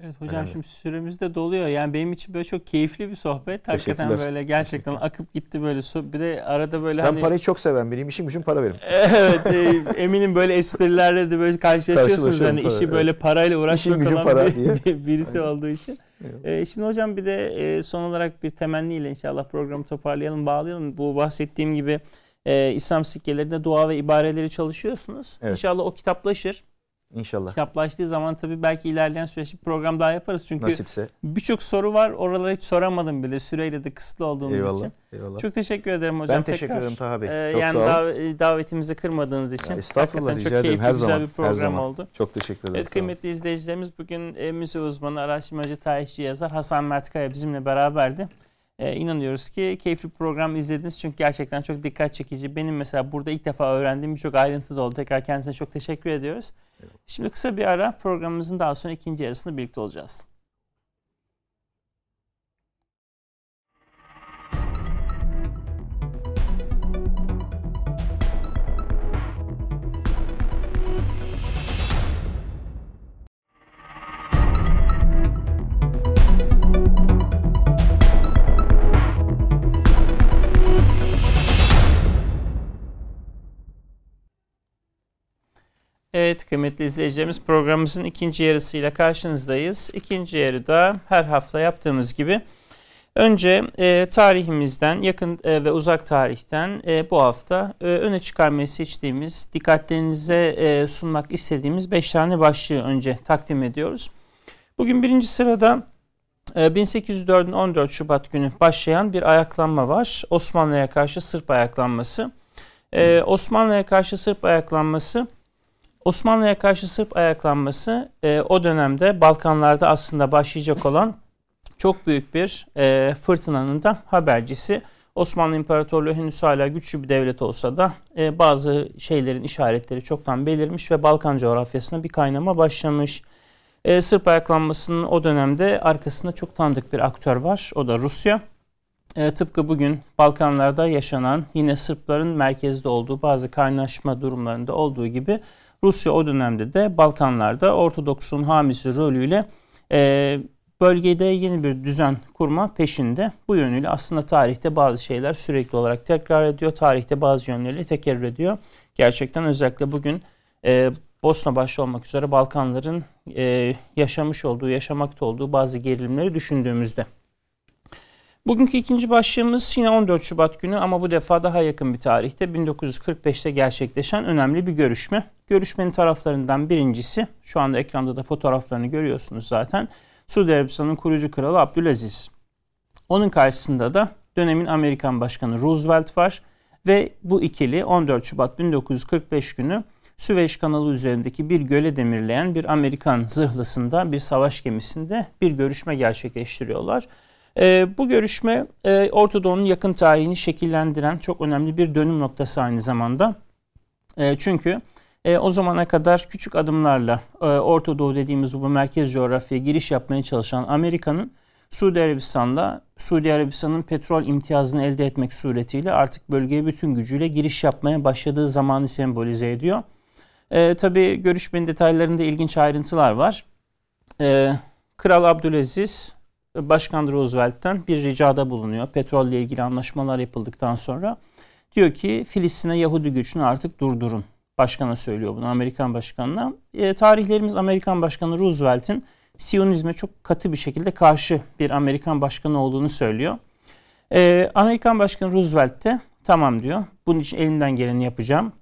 Evet hocam, önemli. Şimdi süremiz de doluyor. Yani benim için böyle çok keyifli bir sohbet. Hakikaten böyle gerçekten akıp gitti böyle su. Bir de arada böyle ben hani... parayı çok seven biriyim. İşim için para verim. Evet. Eminim böyle esprilerle de böyle karşılaşıyorsunuz. Hani işi para, böyle parayla uğraşmak olan para birisi aynen. olduğu için. Şimdi hocam bir de son olarak bir temenniyle inşallah programı toparlayalım, bağlayalım. Bu bahsettiğim gibi İslam sikkelerinde dua ve ibareleri çalışıyorsunuz. Evet. İnşallah o kitaplaşır. İnşallah. Kitaplaştığı zaman tabii belki ilerleyen süreçte program daha yaparız. Çünkü birçok soru var. Oraları hiç soramadım bile. Süreyle de kısıtlı olduğumuz eyvallah, için. Eyvallah. Çok teşekkür ederim hocam. Ben teşekkür ederim Taha Bey. Çok yani sağ olun. Davetimizi kırmadığınız için. Ya, estağfurullah, rica ederim. Çok keyifli, her güzel zaman, bir program oldu. Çok teşekkür ederim. Evet kıymetli izleyicilerimiz, bugün müze uzmanı, araştırmacı, tarihçi, yazar Hasan Mert Kaya bizimle beraberdi. İnanıyoruz ki keyifli program izlediniz. Çünkü gerçekten çok dikkat çekici. Benim mesela burada ilk defa öğrendiğim birçok ayrıntı da oldu. Tekrar kendisine çok teşekkür ediyoruz. Evet. Şimdi kısa bir ara, programımızın daha sonra ikinci yarısında birlikte olacağız. Evet kıymetli izleyicilerimiz, programımızın ikinci yarısıyla karşınızdayız. İkinci yarıda her hafta yaptığımız gibi önce tarihimizden, yakın ve uzak tarihten bu hafta öne çıkarmayı seçtiğimiz, dikkatlerinize sunmak istediğimiz 5 tane başlığı önce takdim ediyoruz. Bugün birinci sırada 1804'ün 14 Şubat günü başlayan bir ayaklanma var. Osmanlı'ya karşı Sırp ayaklanması. Osmanlı'ya karşı Sırp ayaklanması o dönemde Balkanlarda aslında başlayacak olan çok büyük bir fırtınanın da habercisi. Osmanlı İmparatorluğu henüz hala güçlü bir devlet olsa da bazı şeylerin işaretleri çoktan belirmiş ve Balkan coğrafyasına bir kaynama başlamış. Sırp ayaklanmasının o dönemde arkasında çok tanıdık bir aktör var, o da Rusya. Tıpkı bugün Balkanlarda yaşanan yine Sırpların merkezde olduğu bazı kaynaşma durumlarında olduğu gibi Rusya o dönemde de Balkanlarda Ortodoks'un hamisi rolüyle bölgede yeni bir düzen kurma peşinde. Bu yönüyle aslında tarihte bazı şeyler sürekli olarak tekrar ediyor. Tarihte bazı yönleriyle tekerrür ediyor. Gerçekten özellikle bugün Bosna başta olmak üzere Balkanların yaşamakta olduğu bazı gerilimleri düşündüğümüzde. Bugünkü ikinci başlığımız yine 14 Şubat günü ama bu defa daha yakın bir tarihte 1945'te gerçekleşen önemli bir görüşme. Görüşmenin taraflarından birincisi, şu anda ekranda da fotoğraflarını görüyorsunuz zaten, Suudi Arabistan'ın kurucu kralı Abdülaziz. Onun karşısında da dönemin Amerikan Başkanı Roosevelt var ve bu ikili 14 Şubat 1945 günü Süveyş Kanalı üzerindeki bir göle demirleyen bir Amerikan zırhlısında, bir savaş gemisinde bir görüşme gerçekleştiriyorlar. Bu görüşme Ortadoğu'nun yakın tarihini şekillendiren çok önemli bir dönüm noktası aynı zamanda. Çünkü o zamana kadar küçük adımlarla Ortadoğu dediğimiz bu merkez coğrafyaya giriş yapmaya çalışan Amerika'nın Suudi Arabistan'ın petrol imtiyazını elde etmek suretiyle artık bölgeye bütün gücüyle giriş yapmaya başladığı zamanı sembolize ediyor. Tabii görüşmenin detaylarında ilginç ayrıntılar var. Kral Abdülaziz Başkan Roosevelt'ten bir ricada bulunuyor. Petrolle ilgili anlaşmalar yapıldıktan sonra diyor ki Filistin'e Yahudi göçünü artık durdurun. Başkana söylüyor bunu, Amerikan başkanına. Tarihlerimiz Amerikan başkanı Roosevelt'in Siyonizme çok katı bir şekilde karşı bir Amerikan başkanı olduğunu söylüyor. Amerikan başkanı Roosevelt de tamam diyor. Bunun için elimden geleni yapacağım.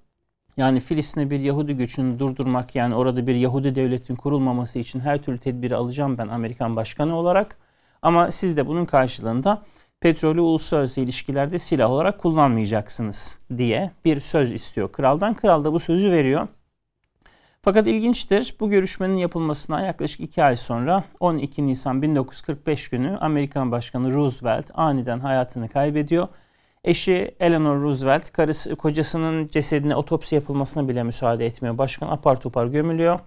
Yani Filistin'e bir Yahudi göçünü durdurmak, yani orada bir Yahudi devletin kurulmaması için her türlü tedbiri alacağım ben Amerikan başkanı olarak. Ama siz de bunun karşılığında petrolü uluslararası ilişkilerde silah olarak kullanmayacaksınız diye bir söz istiyor kraldan. Kral da bu sözü veriyor. Fakat ilginçtir, bu görüşmenin yapılmasına yaklaşık 2 ay sonra 12 Nisan 1945 günü Amerikan Başkanı Roosevelt aniden hayatını kaybediyor. Eşi Eleanor Roosevelt kocasının cesedine otopsi yapılmasına bile müsaade etmiyor. Başkan apar topar gömülüyor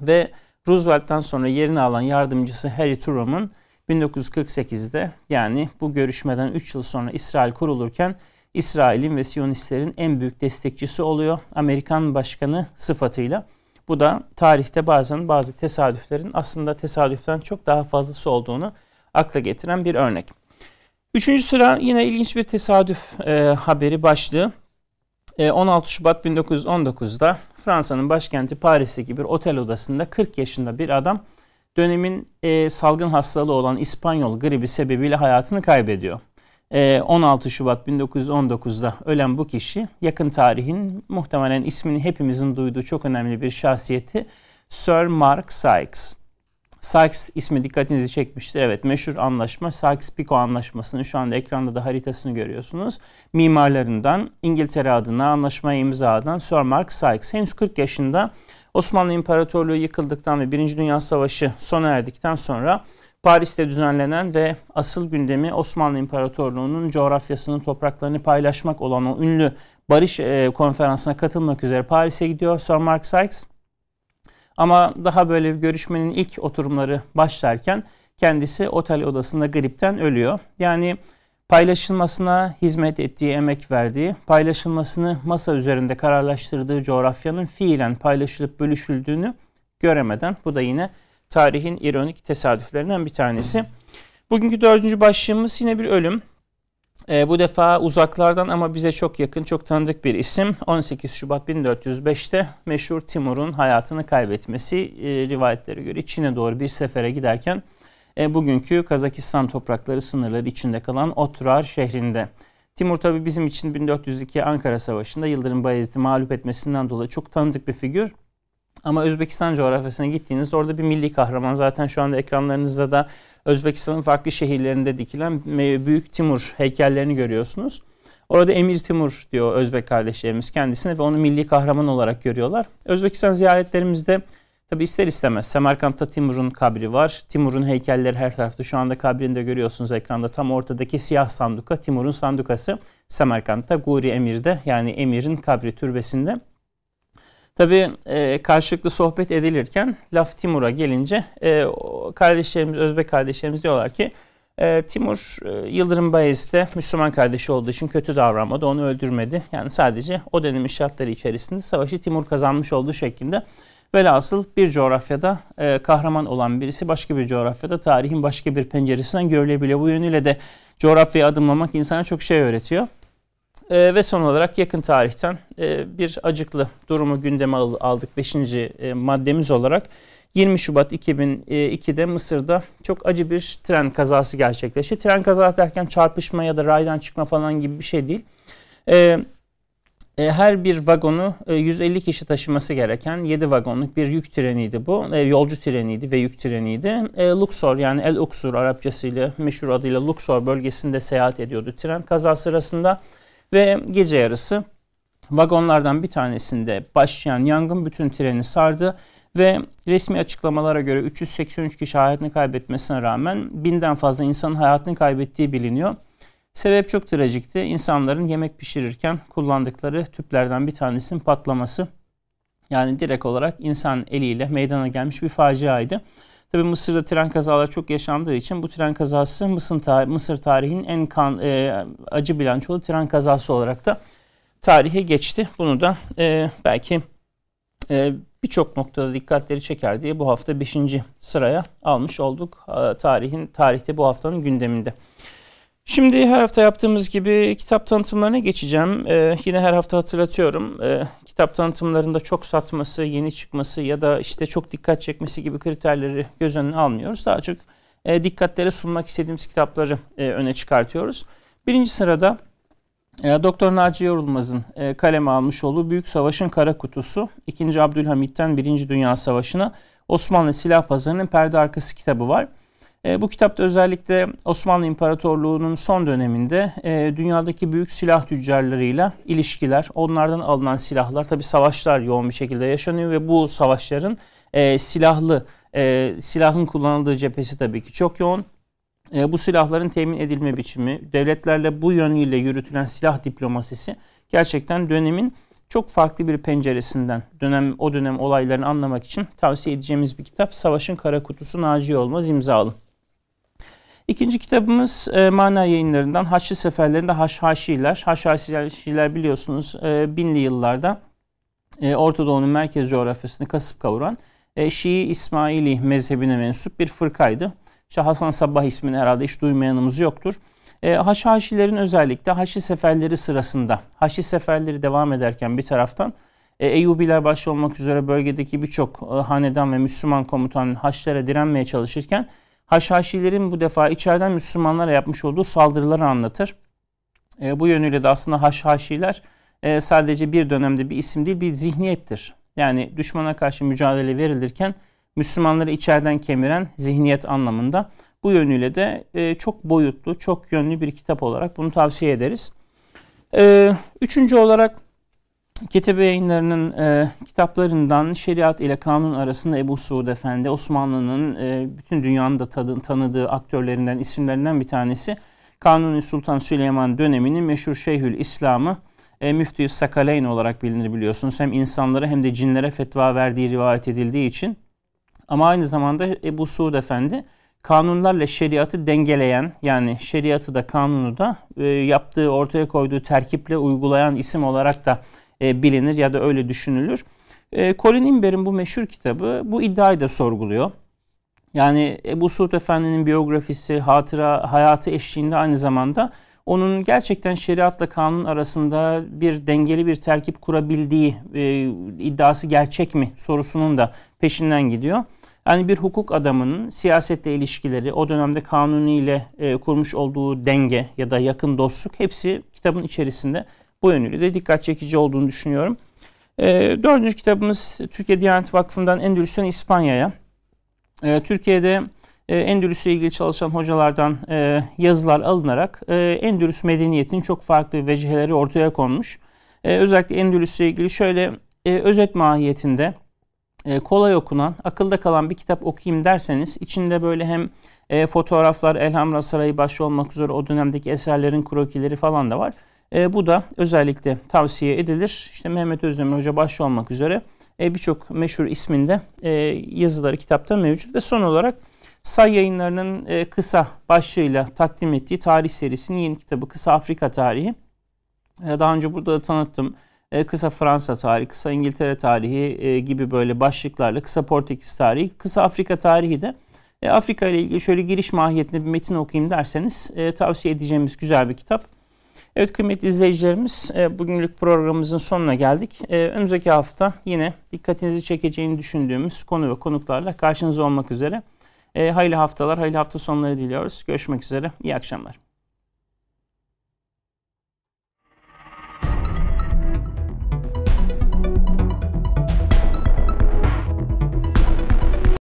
ve Roosevelt'ten sonra yerini alan yardımcısı Harry Truman'ın 1948'de, yani bu görüşmeden 3 yıl sonra İsrail kurulurken İsrail'in ve Siyonistlerin en büyük destekçisi oluyor Amerikan Başkanı sıfatıyla. Bu da tarihte bazen bazı tesadüflerin aslında tesadüften çok daha fazlası olduğunu akla getiren bir örnek. 3. sıra yine ilginç bir tesadüf haberi başlığı. 16 Şubat 1919'da Fransa'nın başkenti Paris'teki bir otel odasında 40 yaşında bir adam dönemin salgın hastalığı olan İspanyol gribi sebebiyle hayatını kaybediyor. 16 Şubat 1919'da ölen bu kişi yakın tarihin muhtemelen ismini hepimizin duyduğu çok önemli bir şahsiyeti Sir Mark Sykes. Sykes ismi dikkatinizi çekmiştir. Evet, meşhur anlaşma Sykes-Picot Anlaşması'nın şu anda ekranda da haritasını görüyorsunuz. Mimarlarından, İngiltere adına anlaşmaya imza atan Sir Mark Sykes henüz 40 yaşında Osmanlı İmparatorluğu yıkıldıktan ve 1. Dünya Savaşı sona erdikten sonra Paris'te düzenlenen ve asıl gündemi Osmanlı İmparatorluğu'nun coğrafyasının topraklarını paylaşmak olan o ünlü barış konferansına katılmak üzere Paris'e gidiyor Sir Mark Sykes. Ama daha böyle bir görüşmenin ilk oturumları başlarken kendisi otel odasında gripten ölüyor. Yani paylaşılmasına hizmet ettiği, emek verdiği, paylaşılmasını masa üzerinde kararlaştırdığı coğrafyanın fiilen paylaşılıp bölüşüldüğünü göremeden, bu da yine tarihin ironik tesadüflerinden bir tanesi. Bugünkü 4. başlığımız yine bir ölüm. Bu defa uzaklardan ama bize çok yakın, çok tanıdık bir isim. 18 Şubat 1405'te meşhur Timur'un hayatını kaybetmesi, rivayetlere göre Çin'e doğru bir sefere giderken bugünkü Kazakistan toprakları sınırları içinde kalan Otrar şehrinde. Timur tabi bizim için 1402 Ankara Savaşı'nda Yıldırım Bayezid'i mağlup etmesinden dolayı çok tanıdık bir figür. Ama Özbekistan coğrafyasına gittiğiniz orada bir milli kahraman. Zaten şu anda ekranlarınızda da Özbekistan'ın farklı şehirlerinde dikilen Büyük Timur heykellerini görüyorsunuz. Orada Emir Timur diyor Özbek kardeşlerimiz kendisine ve onu milli kahraman olarak görüyorlar. Özbekistan ziyaretlerimizde tabi ister istemez Semerkant'ta Timur'un kabri var. Timur'un heykelleri her tarafta, şu anda kabrini de görüyorsunuz ekranda. Tam ortadaki siyah sanduka Timur'un sandukası, Semerkant'ta Guri Emir'de, yani Emir'in kabri türbesinde. Tabii karşılıklı sohbet edilirken laf Timur'a gelince kardeşlerimiz, Özbek kardeşlerimiz diyorlar ki Timur Yıldırım Bayezid'e Müslüman kardeşi olduğu için kötü davranmadı, onu öldürmedi. Yani sadece o dönemin şartları içerisinde savaşı Timur kazanmış olduğu şeklinde. Velhasıl bir coğrafyada kahraman olan birisi başka bir coğrafyada tarihin başka bir penceresinden görülebiliyor. Bu yönüyle de coğrafyaya adımlamak insana çok şey öğretiyor. Ve son olarak yakın tarihten bir acıklı durumu gündeme aldık 5. maddemiz olarak. 20 Şubat 2002'de Mısır'da çok acı bir tren kazası gerçekleşti. Tren kazası derken çarpışma ya da raydan çıkma falan gibi bir şey değil. Her bir vagonu 150 kişi taşıması gereken 7 vagonluk bir yük treniydi bu. Yolcu treniydi ve yük treniydi. Luxor, yani El Uksur Arapçasıyla meşhur adıyla Luxor bölgesinde seyahat ediyordu tren kaza sırasında. Ve gece yarısı vagonlardan bir tanesinde başlayan yangın bütün treni sardı ve resmi açıklamalara göre 383 kişi hayatını kaybetmesine rağmen 1000'den fazla insanın hayatını kaybettiği biliniyor. Sebep çok trajikti. İnsanların yemek pişirirken kullandıkları tüplerden bir tanesinin patlaması, yani direkt olarak insan eliyle meydana gelmiş bir faciaydı. Tabii Mısır'da tren kazaları çok yaşandığı için bu tren kazası Mısır tarihinin en acı bilançolu tren kazası olarak da tarihe geçti. Bunu da belki birçok noktada dikkatleri çeker diye bu hafta 5. sıraya almış olduk. Tarihte bu haftanın gündeminde. Şimdi her hafta yaptığımız gibi kitap tanıtımlarına geçeceğim. Yine her hafta hatırlatıyorum. Kitap tanıtımlarında çok satması, yeni çıkması ya da işte çok dikkat çekmesi gibi kriterleri göz önüne almıyoruz. Daha çok dikkatlere sunmak istediğimiz kitapları öne çıkartıyoruz. Birinci sırada Doktor Naci Yorulmaz'ın kaleme almış olduğu Büyük Savaş'ın Kara Kutusu, 2. Abdülhamit'ten 1. Dünya Savaşı'na Osmanlı Silah Pazarı'nın Perde Arkası kitabı var. Bu kitapta özellikle Osmanlı İmparatorluğu'nun son döneminde dünyadaki büyük silah tüccarlarıyla ilişkiler, onlardan alınan silahlar, tabii savaşlar yoğun bir şekilde yaşanıyor ve bu savaşların silahın kullanıldığı cephesi tabii ki çok yoğun. Bu silahların temin edilme biçimi, devletlerle bu yönüyle yürütülen silah diplomasisi gerçekten dönemin çok farklı bir penceresinden o dönem olaylarını anlamak için tavsiye edeceğimiz bir kitap. Savaşın Kara Kutusu, Naci Yorulmaz imzalı. İkinci kitabımız Mana Yayınları'ndan Haçlı Seferlerinde Haşhaşiler. Haşhaşiler biliyorsunuz 1000'li yıllarda Orta Doğu'nun merkez coğrafyasını kasıp kavuran Şii İsmaili mezhebine mensup bir fırkaydı. Hasan Sabbah ismini herhalde hiç duymayanımız yoktur. Haşhaşilerin özellikle Haçlı Seferleri sırasında, Haçlı Seferleri devam ederken bir taraftan Eyyubiler başta olmak üzere bölgedeki birçok hanedan ve Müslüman komutan Haçlara direnmeye çalışırken Haşhaşilerin bu defa içeriden Müslümanlara yapmış olduğu saldırıları anlatır. Bu yönüyle de aslında Haşhaşiler sadece bir dönemde bir isim değil, bir zihniyettir. Yani düşmana karşı mücadele verilirken Müslümanları içeriden kemiren zihniyet anlamında. Bu yönüyle de çok boyutlu, çok yönlü bir kitap olarak bunu tavsiye ederiz. Üçüncü olarak Ketebe Yayınları'nın kitaplarından Şeriat ile Kanun Arasında Ebu Suud Efendi, Osmanlı'nın bütün dünyanın da tanıdığı aktörlerinden, isimlerinden bir tanesi. Kanuni Sultan Süleyman döneminin meşhur Şeyhül İslam'ı Müftü Sakaleyn olarak bilinir biliyorsunuz. Hem insanlara hem de cinlere fetva verdiği rivayet edildiği için. Ama aynı zamanda Ebu Suud Efendi kanunlarla şeriatı dengeleyen, yani şeriatı da kanunu da yaptığı, ortaya koyduğu terkiple uygulayan isim olarak da bilinir ya da öyle düşünülür. Colin Imber'in bu meşhur kitabı bu iddiayı da sorguluyor. Yani Ebu Suud Efendi'nin biyografisi, hayatı eşliğinde aynı zamanda onun gerçekten şeriatla kanun arasında bir dengeli bir terkip kurabildiği iddiası gerçek mi sorusunun da peşinden gidiyor. Yani bir hukuk adamının siyasetle ilişkileri, o dönemde kanuniyle kurmuş olduğu denge ya da yakın dostluk hepsi kitabın içerisinde. Bu yönüyle de dikkat çekici olduğunu düşünüyorum. Dördüncü kitabımız Türkiye Diyanet Vakfı'ndan Endülüs'ten İspanya'ya. Türkiye'de Endülüs'le ilgili çalışan hocalardan yazılar alınarak Endülüs medeniyetinin çok farklı veciheleri ortaya konmuş. Özellikle Endülüs'le ilgili şöyle özet mahiyetinde kolay okunan, akılda kalan bir kitap okuyayım derseniz içinde böyle hem fotoğraflar, Elhamra Sarayı başta olmak üzere o dönemdeki eserlerin krokileri falan da var. Bu da özellikle tavsiye edilir. İşte Mehmet Özdemir Hoca başta olmak üzere birçok meşhur isminde yazıları kitapta mevcut. Ve son olarak Say Yayınları'nın kısa başlığıyla takdim ettiği tarih serisinin yeni kitabı Kısa Afrika Tarihi. Daha önce burada da tanıttım. Kısa Fransa Tarihi, Kısa İngiltere Tarihi gibi böyle başlıklarla Kısa Portekiz Tarihi, Kısa Afrika Tarihi de Afrika ile ilgili şöyle giriş mahiyetinde bir metin okuyayım derseniz tavsiye edeceğimiz güzel bir kitap. Evet kıymetli izleyicilerimiz, bugünlük programımızın sonuna geldik. Önümüzdeki hafta yine dikkatinizi çekeceğini düşündüğümüz konu ve konuklarla karşınızda olmak üzere. Hayırlı haftalar, hayırlı hafta sonları diliyoruz. Görüşmek üzere, iyi akşamlar.